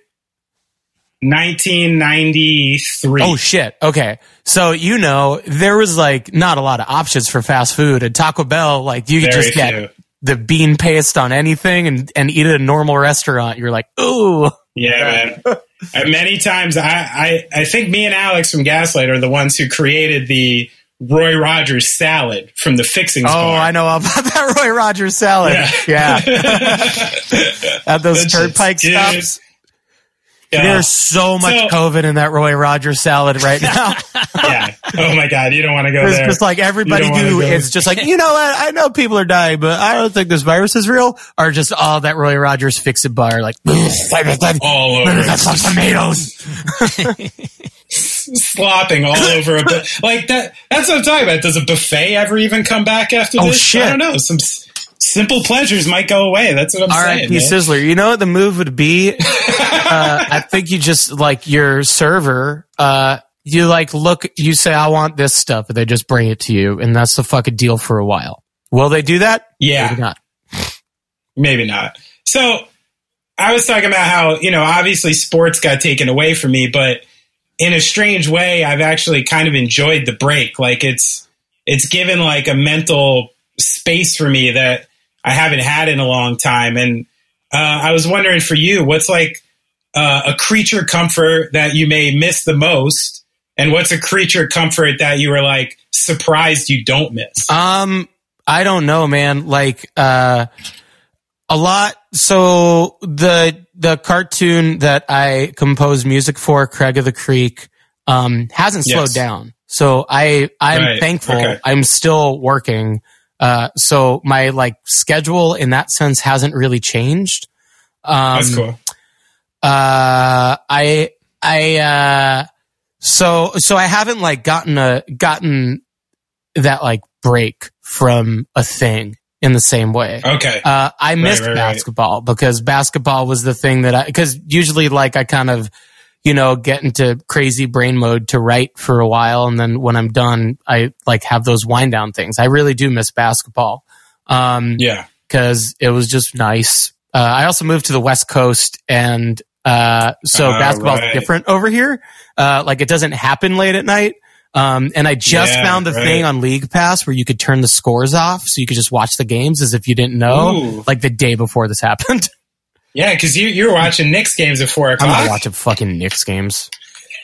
nineteen ninety-three. Oh shit. Okay. So you know there was like not a lot of options for fast food at Taco Bell, like you could Very just get few. the bean paste on anything and, and eat at a normal restaurant. You're like, ooh. Yeah, man. And many times I, I I think me and Alex from Gaslight are the ones who created the Roy Rogers salad from the fixings. Oh, bar. I know all about that Roy Rogers salad. Yeah. yeah. At those That's turnpike just, stops. Yeah. There's so much so, COVID in that Roy Rogers salad right now. yeah. Oh my God. You don't want to go it's there. It's just like everybody who is just like, you know what? I know people are dying, but I don't think this virus is real. Or just all oh, that Roy Rogers fix it bar. Like, all over. That's some tomatoes. Slopping all over a bit like that. That's what I'm talking about. Does a buffet ever even come back after oh, this? Shit. I don't know. Some s- simple pleasures might go away. That's what I'm R. saying. R I P Sizzler. You know what the move would be? uh, I think you just like your server. Uh, you like look. You say, "I want this stuff," and they just bring it to you, and that's the fucking deal for a while. Will they do that? Yeah, maybe not. Maybe not. So I was talking about how, you know, obviously sports got taken away from me, but in a strange way, I've actually kind of enjoyed the break. Like it's, it's given like a mental space for me that I haven't had in a long time. And uh, I was wondering for you, what's like uh, a creature comfort that you may miss the most? And what's a creature comfort that you were like surprised you don't miss? Um, I don't know, man. Like, uh, a lot. So the the cartoon that I composed music for, Craig of the Creek, um, hasn't slowed yes. down. So I I'm right. thankful. Okay. I'm still working. Uh, so my like schedule in that sense hasn't really changed. Um, That's cool. Uh, I I uh, so so I haven't like gotten a gotten that like break from a thing in the same way. Okay. Uh, I missed right, right, basketball right. because basketball was the thing that I, because usually like I kind of, you know, get into crazy brain mode to write for a while. And then when I'm done, I like have those wind down things. I really do miss basketball. Um, yeah. Cause it was just nice. Uh, I also moved to the West Coast and, uh, so uh, basketball's right. different over here. Uh, like it doesn't happen late at night. Um, and I just yeah, found the right. thing on League Pass where you could turn the scores off so you could just watch the games as if you didn't know, Ooh. like the day before this happened. Yeah, because you, you were watching Knicks games at four o'clock. I'm not watching fucking Knicks games.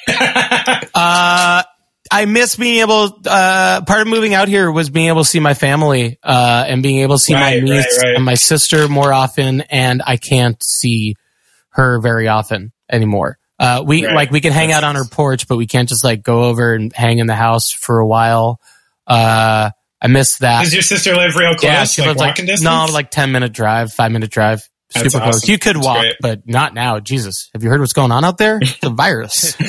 uh, I miss being able... Uh, part of moving out here was being able to see my family uh, and being able to see right, my niece right, right. and my sister more often, and I can't see her very often anymore. Uh, we right. like we can hang That's out on her porch, but we can't just like go over and hang in the house for a while. Uh, I miss that. Does your sister live real close? Yeah, she like lives walking like distance? No, like ten minute drive, five minute drive, super That's close. Awesome. You could That's walk, great. But not now. Jesus, have you heard what's going on out there? The virus. uh, I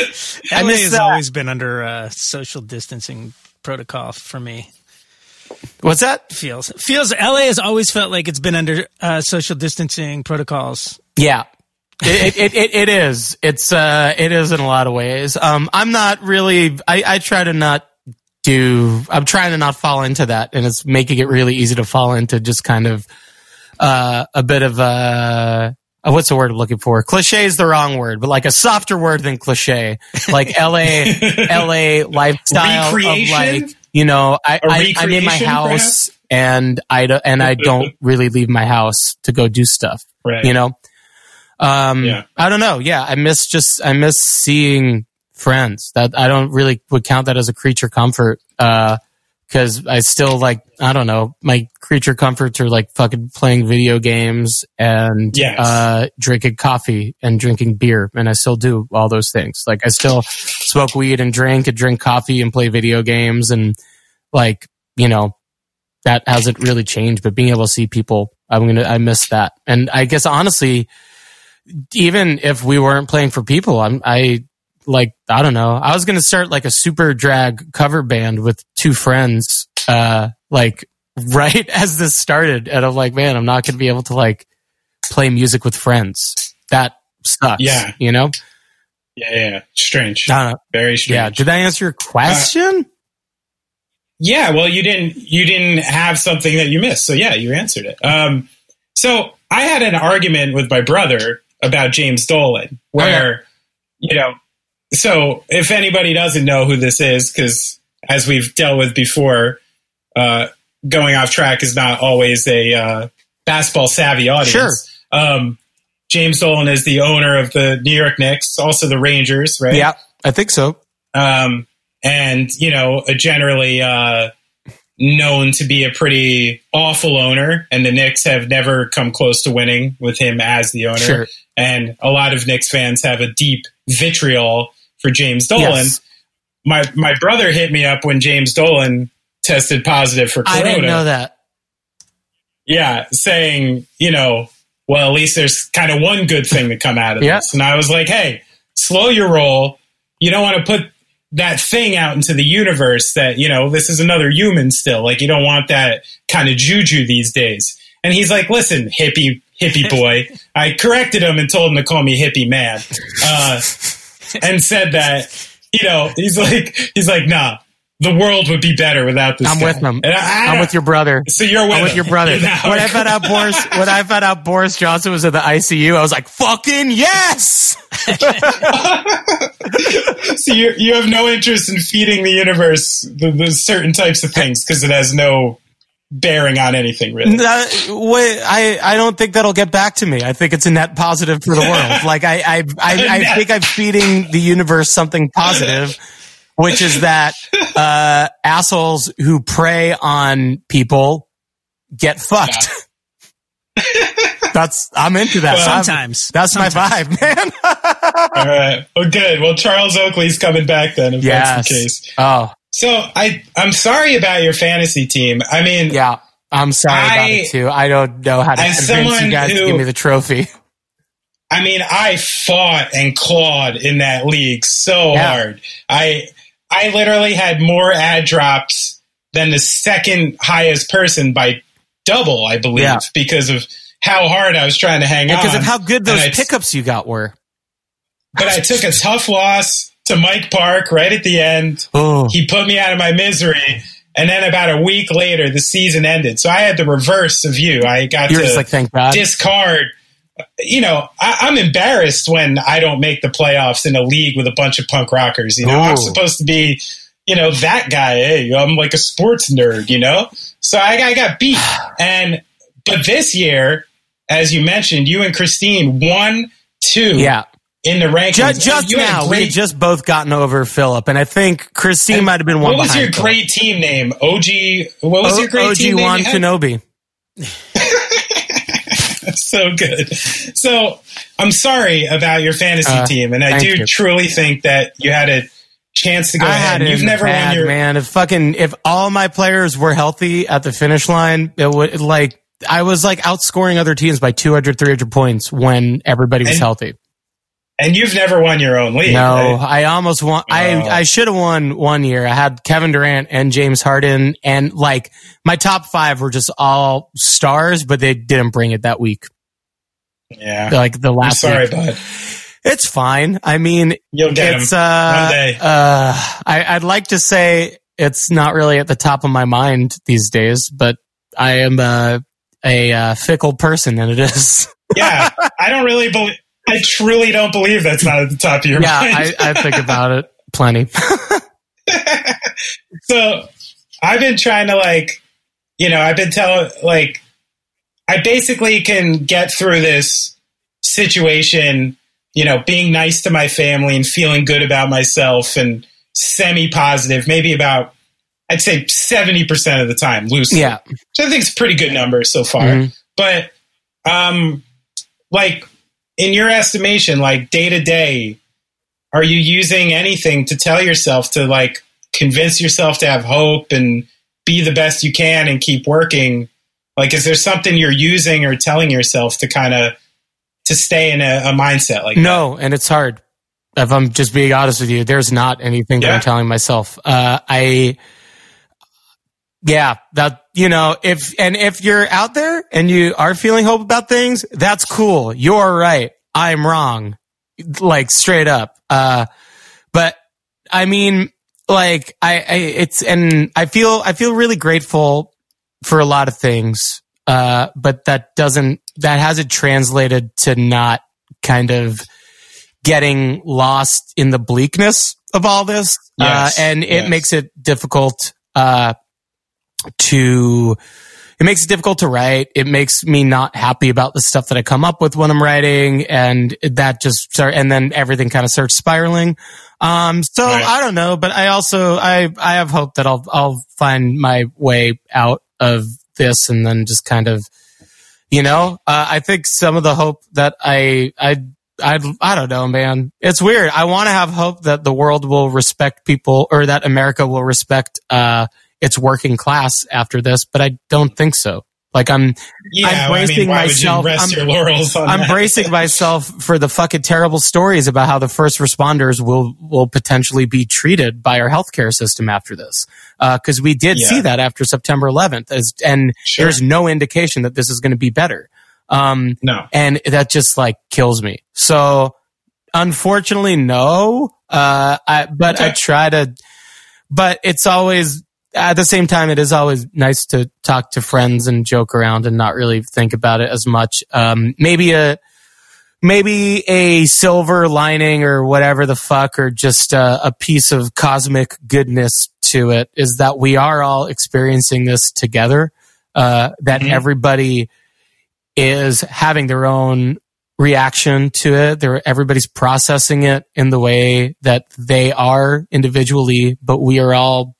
miss has that. Always been under uh, social distancing protocol for me. What's that? Feels feels L A has always felt like it's been under uh, social distancing protocols. Yeah. it, it, it, it is. It's, uh, it is in a lot of ways. Um, I'm not really, I, I try to not do, I'm trying to not fall into that. And it's making it really easy to fall into just kind of, uh, a bit of, uh, what's the word I'm looking for? Cliche is the wrong word, but like a softer word than cliche. Like L A, L A lifestyle recreation? Of like, you know, I, I, I'm in my house perhaps? and I, do, and I don't really leave my house to go do stuff, right. you know? Um, yeah. I don't know. Yeah. I miss just, I miss seeing friends that I don't really would count that as a creature comfort. Uh, cause I still like, I don't know, my creature comforts are like fucking playing video games and, yes. uh, drinking coffee and drinking beer. And I still do all those things. Like I still smoke weed and drink and drink coffee and play video games. And like, you know, that hasn't really changed, but being able to see people, I'm going to, I miss that. And I guess honestly, even if we weren't playing for people, I'm, I like, I don't know. I was going to start like a super drag cover band with two friends, uh, like right as this started. And I'm like, man, I'm not going to be able to like play music with friends. That sucks. Yeah. You know? Yeah. Yeah. Strange. I don't know. Very strange. Yeah. Did I answer your question? Uh, yeah. Well, you didn't, you didn't have something that you missed. So yeah, you answered it. Um, so I had an argument with my brother about James Dolan, where, okay. you know, so if anybody doesn't know who this is, because as we've dealt with before, uh, going off track is not always a uh, basketball savvy audience. Sure. Um, James Dolan is the owner of the New York Knicks, also the Rangers, right? Yeah, I think so. Um, and, you know, generally uh, known to be a pretty awful owner, and the Knicks have never come close to winning with him as the owner. Sure. And a lot of Knicks fans have a deep vitriol for James Dolan. Yes. My my brother hit me up when James Dolan tested positive for corona. I didn't know that. Yeah, saying, you know, well, at least there's kind of one good thing to come out of yep. this. And I was like, hey, slow your roll. You don't want to put that thing out into the universe that, you know, this is another human still. Like, you don't want that kind of juju these days. And he's like, listen, hippie hippie boy. I corrected him and told him to call me hippie man. Uh, and said that, you know, he's like, he's like, nah, the world would be better without this. I'm guy. with him. I, I, I'm with your brother. So you're with, I'm with your brother. You know? When I found out Boris, when I found out Boris Johnson was in the I C U, I was like, "Fucking yes!" So you you have no interest in feeding the universe the, the certain types of things because it has no bearing on anything, really. That, wait, I I don't think that'll get back to me. I think it's a net positive for the world. Like I I I, I think I'm feeding the universe something positive. Which is that uh, assholes who prey on people get fucked. Yeah. That's I'm into that. Well, sometimes. That's sometimes. my vibe, man. All right. Well, good. Well, Charles Oakley's coming back then, if yes. that's the case. Oh. So I, I'm sorry about your fantasy team. I mean... Yeah, I'm sorry I, about it, too. I don't know how to convince you guys who, to give me the trophy. I mean, I fought and clawed in that league so yeah. hard. I... I literally had more ad drops than the second highest person by double, I believe, yeah. because of how hard I was trying to hang and on. Because of how good those I, pickups you got were. But I took a tough loss to Mike Park right at the end. Oh. He put me out of my misery. And then about a week later, the season ended. So I had the reverse of you. I got You're to just like, thank God. discard. You know, I, I'm embarrassed when I don't make the playoffs in a league with a bunch of punk rockers. You know, Ooh. I'm supposed to be, you know, that guy. Hey, I'm like a sports nerd, you know? So I, I got beat. And, but this year, as you mentioned, you and Christine won two yeah. in the rankings. Just, just now, great, we just both gotten over Philip. And I think Christine might have been one behind. What was your great team name? O G, what was your great team name? O G Wan Kenobi. So good. So I'm sorry about your fantasy uh, team, and I do you. truly think that you had a chance to go I ahead. Had You've never bad, won your man. If fucking if all my players were healthy at the finish line, it would like I was like outscoring other teams by two hundred, three hundred points when everybody was and, healthy. And you've never won your own league. No, right? I almost won. Oh. I, I should have won one year. I had Kevin Durant and James Harden, and like my top five were just all stars, but they didn't bring it that week. Yeah, like the last. I'm sorry, week. bud. It's fine. I mean, you'll get it's, him uh, one day. Uh, I, I'd like to say it's not really at the top of my mind these days, but I am uh, a uh, fickle person, and it is. Yeah, I don't really believe. I truly don't believe that's not at the top of your yeah, mind. Yeah, I, I think about it plenty. So I've been trying to like, you know, I've been telling, like, I basically can get through this situation, you know, being nice to my family and feeling good about myself and semi-positive, maybe about, I'd say seventy percent of the time, loosely. Yeah. Which I think is a pretty good number so far. Mm-hmm. But, um, like... in your estimation, like day to day, are you using anything to tell yourself to like convince yourself to have hope and be the best you can and keep working? Like, is there something you're using or telling yourself to kind of to stay in a, a mindset like no, that? No, and it's hard. If I'm just being honest with you, there's not anything yeah. that I'm telling myself. Uh, I, yeah, that. You know, if and if you're out there and you are feeling hope about things, that's cool. You're right. I'm wrong. Like straight up. Uh, but I mean, like I, I it's and I feel I feel really grateful for a lot of things. Uh, but that doesn't that hasn't translated to not kind of getting lost in the bleakness of all this. Yes, uh, and it yes. makes it difficult. Uh, to it makes it difficult to write. It makes me not happy about the stuff that I come up with when I'm writing, and that just start and then everything kind of starts spiraling. Um, so right. I don't know, but I also I I have hope that I'll I'll find my way out of this, and then just kind of you know uh, I think some of the hope that I I I I don't know, man. It's weird. I want to have hope that the world will respect people, or that America will respect. Uh, It's working class after this, but I don't think so. Like I'm, yeah, I'm bracing I mean, myself. I'm, your laurels on I'm bracing myself for the fucking terrible stories about how the first responders will will potentially be treated by our healthcare system after this, because uh, we did yeah. see that after September eleventh, as, and sure. there's no indication that this is going to be better. Um, no, and that just like kills me. So, unfortunately, no. Uh, I, but okay. I try to. But it's always, at the same time, it is always nice to talk to friends and joke around and not really think about it as much. Um, maybe a maybe a silver lining or whatever the fuck, or just a, a piece of cosmic goodness to it, is that we are all experiencing this together. Uh, that mm-hmm. everybody is having their own reaction to it. They're, everybody's processing it in the way that they are individually, but we are all,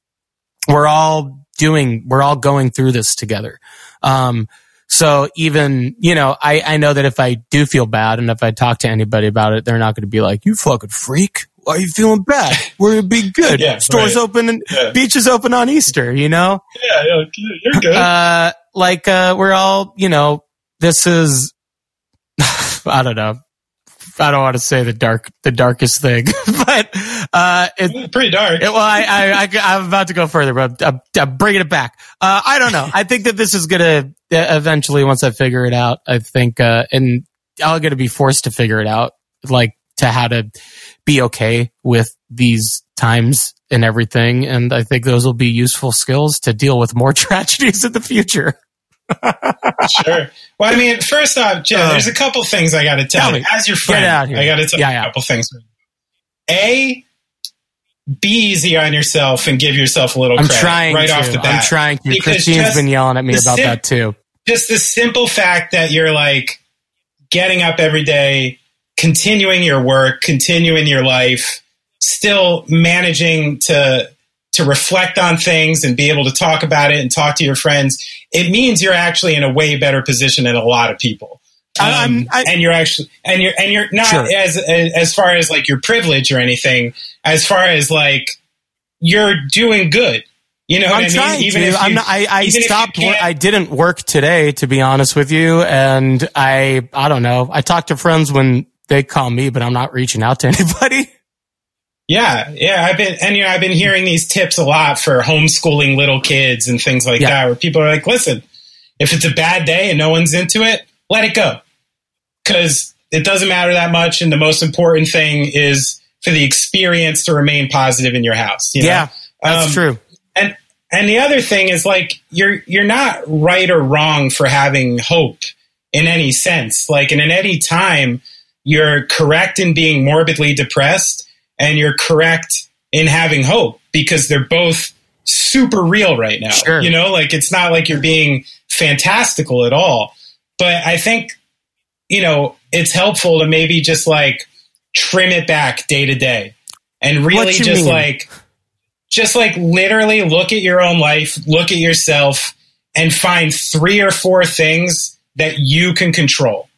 we're all doing, we're all going through this together. Um, so even, you know, I, I know that if I do feel bad and if I talk to anybody about it, they're not going to be like, you fucking freak. Why are you feeling bad? We're going to be good. yeah, Stores right. open and yeah. beaches open on Easter, you know? Yeah, yeah you're good. Uh, like, uh, we're all, you know, this is, I don't know. I don't want to say the dark, the darkest thing, but, uh, it's pretty dark. It, well, I, I, I, I'm about to go further, but I'm, I'm bringing it back. Uh, I don't know. I think that this is going to eventually, once I figure it out, I think, uh, and I'm going to be forced to figure it out, like to how to be okay with these times and everything. And I think those will be useful skills to deal with more tragedies in the future. Sure. Well, I mean, first off, Jeff, uh, there's a couple things I got to tell, tell you. As your friend, I got to tell yeah, you a yeah. couple things. A, be easy on yourself and give yourself a little I'm credit trying right to. off the bat. I'm trying to. Because Christine's been yelling at me about sim- that too. Just the simple fact that you're like getting up every day, continuing your work, continuing your life, still managing to... to reflect on things and be able to talk about it and talk to your friends, it means you're actually in a way better position than a lot of people. Um, um, I, and you're actually, and you're, and you're not sure. as, as, as far as like your privilege or anything, as far as like, you're doing good. You know what I'm I mean? trying even to. If you, I'm not, I, I stopped. Wor- I didn't work today, to be honest with you. And I, I don't know. I talk to friends when they call me, but I'm not reaching out to anybody. Yeah, yeah, I've been, and you know, I've been hearing these tips a lot for homeschooling little kids and things like yeah. that, where people are like, listen, if it's a bad day and no one's into it, let it go. Because it doesn't matter that much. And the most important thing is for the experience to remain positive in your house. You know? Yeah, that's um, true. And, and the other thing is like, you're, you're not right or wrong for having hope in any sense. Like, and in any time, you're correct in being morbidly depressed. And you're correct in having hope, because they're both super real right now. Sure. You know, like it's not like you're being fantastical at all. But I think, you know, it's helpful to maybe just like trim it back day to day and really just mean? like, just like literally look at your own life, look at yourself and find three or four things that you can control.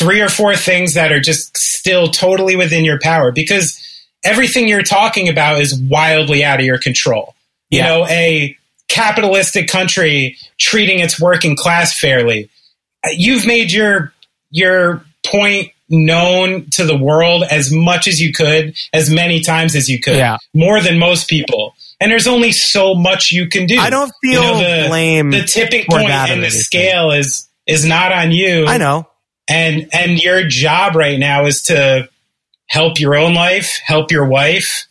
Three or four things that are just still totally within your power, because everything you're talking about is wildly out of your control. Yeah. You know, a capitalistic country treating its working class fairly. You've made your, your point known to the world as much as you could, as many times as you could, yeah. more than most people. And there's only so much you can do. I don't feel you know, the, blame. The tipping point and the scale is, is not on you. I know. And and your job right now is to help your own life, help your wife,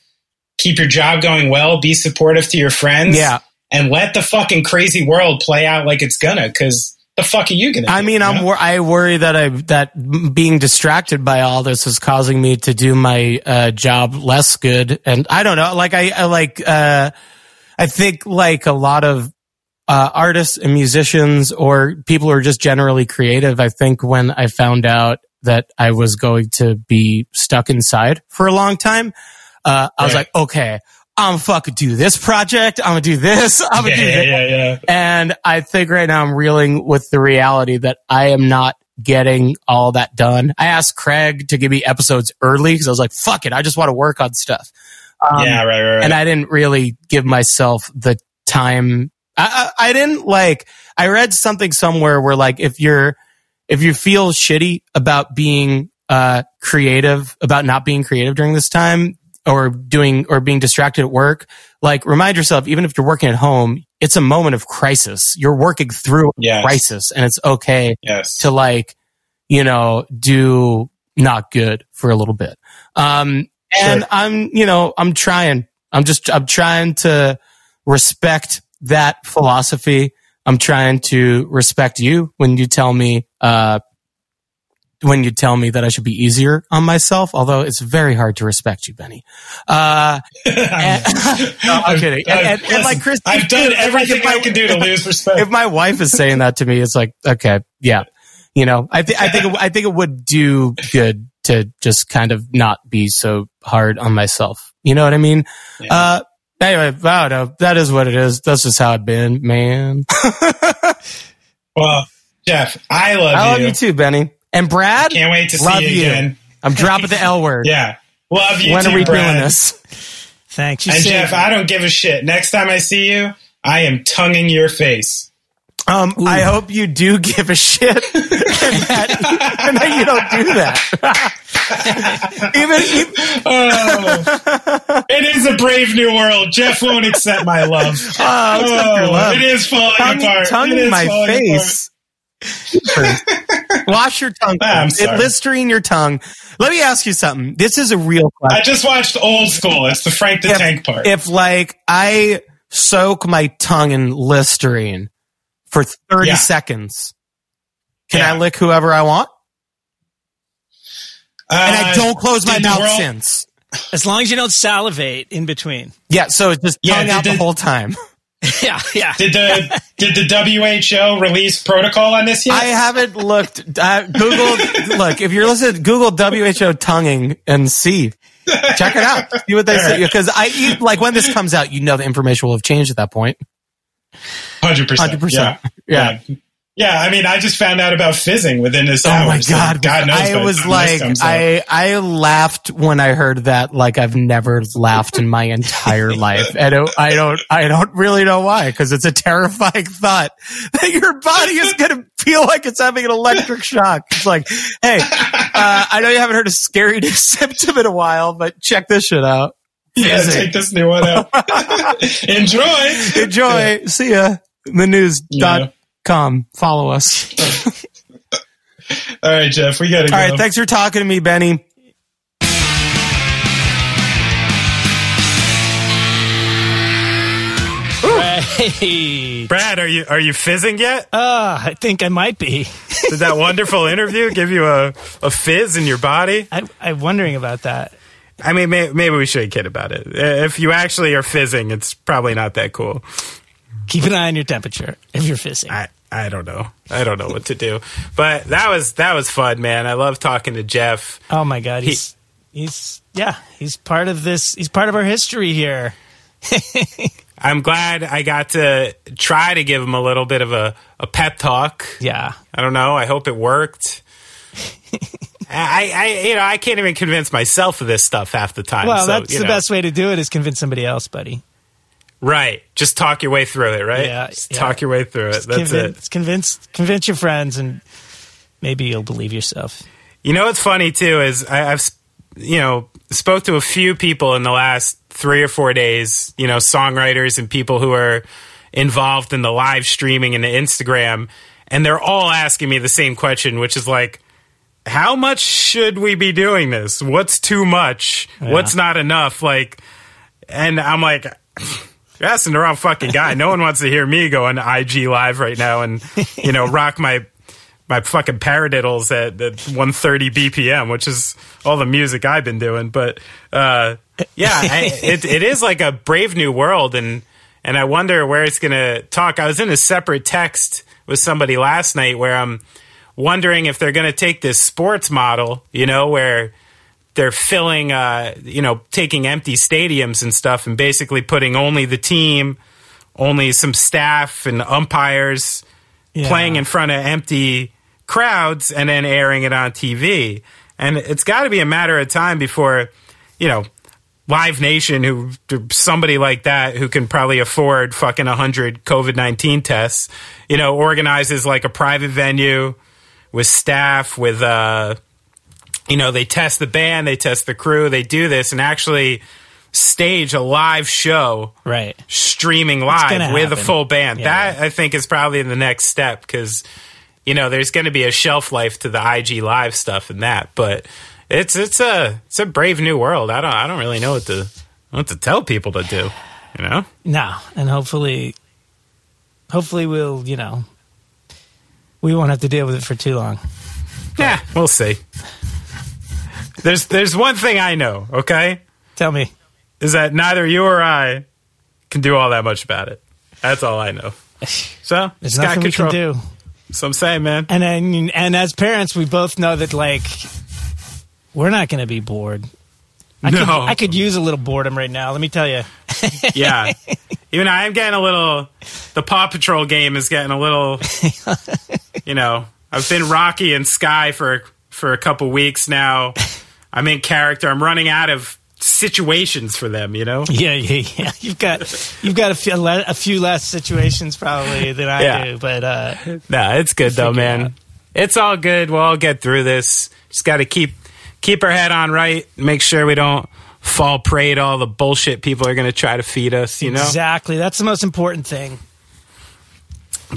keep your job going well, be supportive to your friends, yeah. and let the fucking crazy world play out like it's gonna. Because the fuck are you gonna? I do, mean, I'm wor- I worry that I that being distracted by all this is causing me to do my uh, job less good. And I don't know, like I, I like uh, I think like a lot of. Uh, artists and musicians or people who are just generally creative. I think when I found out that I was going to be stuck inside for a long time, uh, I was right. like, okay, I'm gonna fucking do this project. I'm gonna do this. I'm gonna yeah, do this. Yeah, yeah, yeah. And I think right now I'm reeling with the reality that I am not getting all that done. I asked Craig to give me episodes early because I was like, fuck it. I just want to work on stuff. Um, yeah, right, right, right. And I didn't really give myself the time. I, I didn't like, I read something somewhere where like, if you're, if you feel shitty about being, uh, creative, about not being creative during this time or doing, or being distracted at work, like remind yourself, even if you're working at home, it's a moment of crisis. You're working through a yes. crisis and it's okay yes. to like, you know, do not good for a little bit. Um, sure. and I'm, you know, I'm trying. I'm just, I'm trying to respect that philosophy. I'm trying to respect you when you tell me, uh, when you tell me that I should be easier on myself, although it's very hard to respect you, Benny. Uh, and, no, I'm kidding. And, and, and like Chris, I've done everything I can do to lose respect. If my wife is saying that to me, it's like, okay, yeah, you know, I think, I think, it, I think it would do good to just kind of not be so hard on myself. You know what I mean? Yeah. Uh, anyway, I don't know. That is what it is. That's just how it's been, man. Well, Jeff, I love I you. I love you too, Benny. And Brad, can't wait to see you, you again. I'm dropping the L word. Yeah, love you. When too, are we Brad. doing this? Thanks. You and see. Jeff, I don't give a shit. Next time I see you, I am tonguing your face. Um, Ooh. I hope you do give a shit, and that, and that you don't do that. even, even oh, it is a brave new world. Jeff won't accept my love. Oh, oh your love. It is falling tongue, apart. Tonguing my face. Apart. Wash your tongue. I'm sorry. Listerine your tongue. Let me ask you something. This is a real question. I just watched Old School. It's the Frank the if, Tank part. If like I soak my tongue in Listerine for thirty yeah. seconds, can yeah. I lick whoever I want? Uh, and I don't close my mouth world- since. As long as you don't salivate in between. Yeah, so it's just tongue yeah, out did, the whole time. Yeah, yeah. Did the did the W H O release protocol on this yet? I haven't looked. Uh, Google, look, if you're listening, Google W H O tonguing and see. Check it out. See what they All say. Because right. I eat, like, when this comes out, you know the information will have changed at that point. one hundred percent. one hundred percent. Yeah. Yeah. yeah. Yeah, I mean, I just found out about fizzing within this hour. Oh, my God. So God knows I was like, I, I laughed when I heard that like I've never laughed in my entire life. And it, I don't I don't really know why, because it's a terrifying thought that your body is going to feel like it's having an electric shock. It's like, hey, uh, I know you haven't heard a scary symptom in a while, but check this shit out. Yeah, fizzing. Take this new one out. Enjoy. Enjoy. See ya. The news. Yeah. Dot- Come follow us. All right, Jeff, we gotta go. All right, thanks for talking to me, Benny. Right. Brad, are you are you fizzing yet? Uh, I think I might be. Did that wonderful interview give you a, a fizz in your body? I, I'm wondering about that. I mean, may, maybe we should kid about it. If you actually are fizzing, it's probably not that cool. Keep an eye on your temperature if you're fizzing. I, I don't know. I don't know what to do. But that was that was fun, man. I love talking to Jeff. Oh my God, he's he, he's yeah, he's part of this. He's part of our history here. I'm glad I got to try to give him a little bit of a, a pep talk. Yeah, I don't know. I hope it worked. I, I you know I can't even convince myself of this stuff half the time. Well, so, that's you know. The best way to do it is convince somebody else, buddy. Right. Just talk your way through it, right? Yeah. Just yeah. talk your way through it. Just That's convince, it. Convince convince your friends and maybe you'll believe yourself. You know what's funny, too, is I, I've, you know, spoke to a few people in the last three or four days, you know, songwriters and people who are involved in the live streaming and the Instagram, and they're all asking me the same question, which is like, how much should we be doing this? What's too much? Yeah. What's not enough? Like, and I'm like... You're asking the wrong fucking guy. No one wants to hear me go on I G Live right now and, you know, rock my my fucking paradiddles at, at one thirty B P M, which is all the music I've been doing. But, uh, yeah, I, it, it is like a brave new world, and, and I wonder where it's going to talk. I was in a separate text with somebody last night where I'm wondering if they're going to take this sports model, you know, where – they're filling, uh, you know, taking empty stadiums and stuff and basically putting only the team, only some staff and umpires yeah. playing in front of empty crowds and then airing it on T V. And it's got to be a matter of time before, you know, Live Nation, who somebody like that who can probably afford fucking one hundred COVID nineteen tests, you know, organizes like a private venue with staff, with, uh, you know, they test the band, they test the crew, they do this and actually stage a live show, right? Streaming live with happen. A full band. Yeah, that, yeah. I think, is probably the next step because, you know, there's going to be a shelf life to the I G Live stuff and that. But it's it's a it's a brave new world. I don't I don't really know what to what to tell people to do, you know? No, and hopefully, hopefully we'll, you know, we won't have to deal with it for too long. But yeah, we'll see. There's there's one thing I know, okay? Tell me. Is that neither you or I can do all that much about it. That's all I know. So, there's nothing we can do. So I'm saying, man. And then, and as parents, we both know that, like, we're not going to be bored. I no. Could, I could use a little boredom right now, let me tell you. Yeah. Even I am getting a little, the Paw Patrol game is getting a little, you know, I've been Rocky and Sky for, for a couple weeks now. I'm in character. I'm running out of situations for them, you know? Yeah, yeah, yeah. You've got you've got a few, a few less situations probably than I yeah. do, but uh nah, it's good though, man. Out. It's all good. We'll all get through this. Just got to keep keep our head on right. Make sure we don't fall prey to all the bullshit people are going to try to feed us, you know? Exactly. That's the most important thing.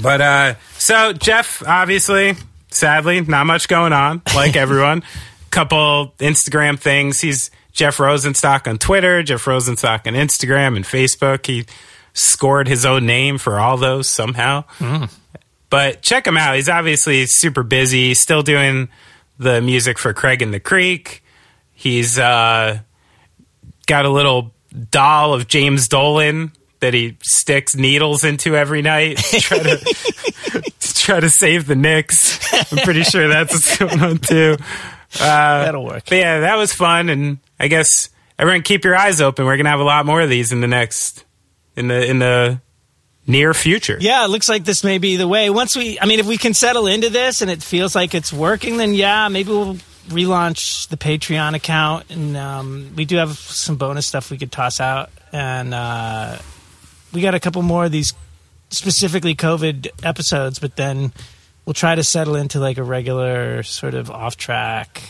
But uh so Jeff, obviously, sadly, not much going on, like everyone. Couple Instagram things. He's Jeff Rosenstock on Twitter, Jeff Rosenstock on Instagram and Facebook. He scored his own name for all those somehow. Mm. But check him out. He's obviously super busy, still doing the music for Craig and the Creek. He's uh, got a little doll of James Dolan that he sticks needles into every night to try to, to, try to save the Knicks. I'm pretty sure that's what's going on, too. Uh, That'll work. But yeah, that was fun, and I guess everyone keep your eyes open. We're gonna have a lot more of these in the next, in the in the near future. Yeah, it looks like this may be the way. Once we, I mean, if we can settle into this and it feels like it's working, then yeah, maybe we'll relaunch the Patreon account, and um, we do have some bonus stuff we could toss out, and uh, we got a couple more of these specifically COVID episodes, but then we'll try to settle into like a regular sort of off-track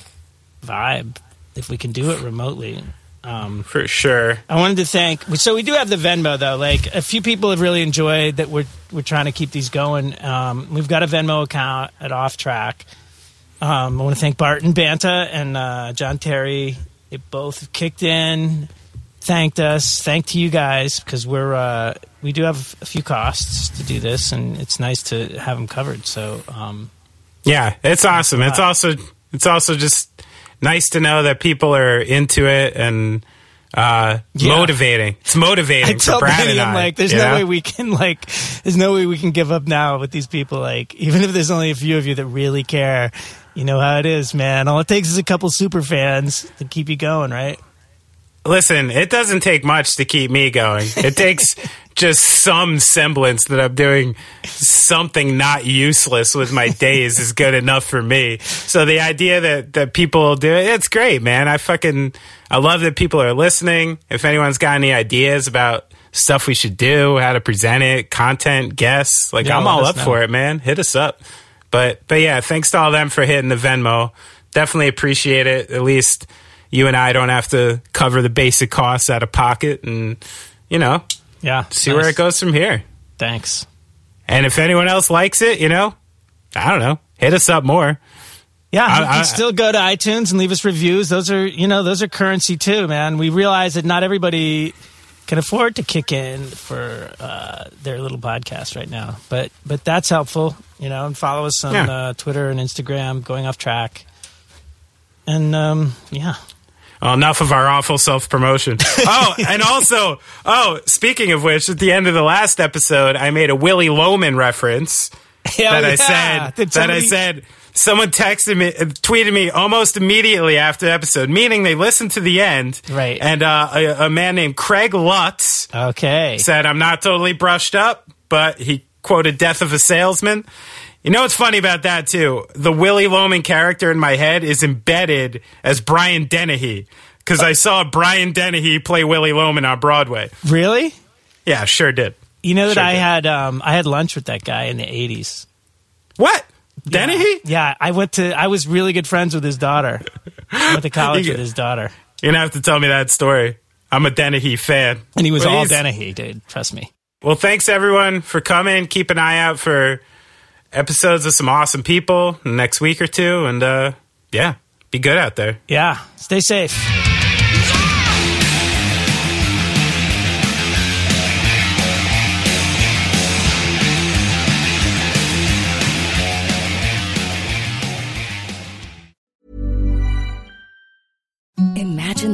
vibe. If we can do it remotely. Um, For sure. I wanted to thank... So we do have the Venmo, though. Like, a few people have really enjoyed that we're we're trying to keep these going. Um, we've got a Venmo account at Off Track. Um, I want to thank Barton Banta and uh, John Terry. They both kicked in, thanked us. Thank to you guys, because we're uh, we do have a few costs to do this, and it's nice to have them covered. So, um, yeah, it's awesome. It's also It's also just... nice to know that people are into it and uh, yeah. motivating. It's motivating I for Brad Benny, and I. I'm like, there's no know? way we can like, there's no way we can give up now with these people. Like, even if there's only a few of you that really care, you know how it is, man. All it takes is a couple super fans to keep you going, right? Listen, it doesn't take much to keep me going. It takes just some semblance that I'm doing something not useless with my days is good enough for me. So the idea that, that people do it, it's great, man. I fucking, I love that people are listening. If anyone's got any ideas about stuff we should do, how to present it, content, guests, like yeah, I'm all up know. for it, man. Hit us up. But, but yeah, thanks to all them for hitting the Venmo. Definitely appreciate it. At least you and I don't have to cover the basic costs out of pocket and, you know, yeah, see nice. where it goes from here. Thanks. And if anyone else likes it, you know, I don't know, hit us up more. Yeah, I, you can I, still go to iTunes and leave us reviews. Those are, you know, those are currency too, man. We realize that not everybody can afford to kick in for uh, their little podcast right now, but but that's helpful, you know. And follow us on yeah. uh, Twitter and Instagram, Going Off Track. And um, yeah. Well, enough of our awful self-promotion. Oh, and also, oh, speaking of which, at the end of the last episode, I made a Willy Loman reference Hell that yeah. I said Did somebody- that I said someone texted me, tweeted me almost immediately after the episode, meaning they listened to the end. Right. And uh, a, a man named Craig Lutz, okay, said, "I'm not totally brushed up," but he quoted "Death of a Salesman." You know what's funny about that, too? The Willy Loman character in my head is embedded as Brian Dennehy, because I saw Brian Dennehy play Willy Loman on Broadway. Really? Yeah, sure did. You know sure that I did. had um, I had lunch with that guy in the eighties. What? Dennehy? Yeah, yeah, I went to. I was really good friends with his daughter. I went to college with his daughter. You're going to have to tell me that story. I'm a Dennehy fan. And he was Please. all Dennehy, dude. Trust me. Well, thanks, everyone, for coming. Keep an eye out for episodes of some awesome people in the next week or two, and uh yeah, be good out there. Yeah, stay safe. Imagine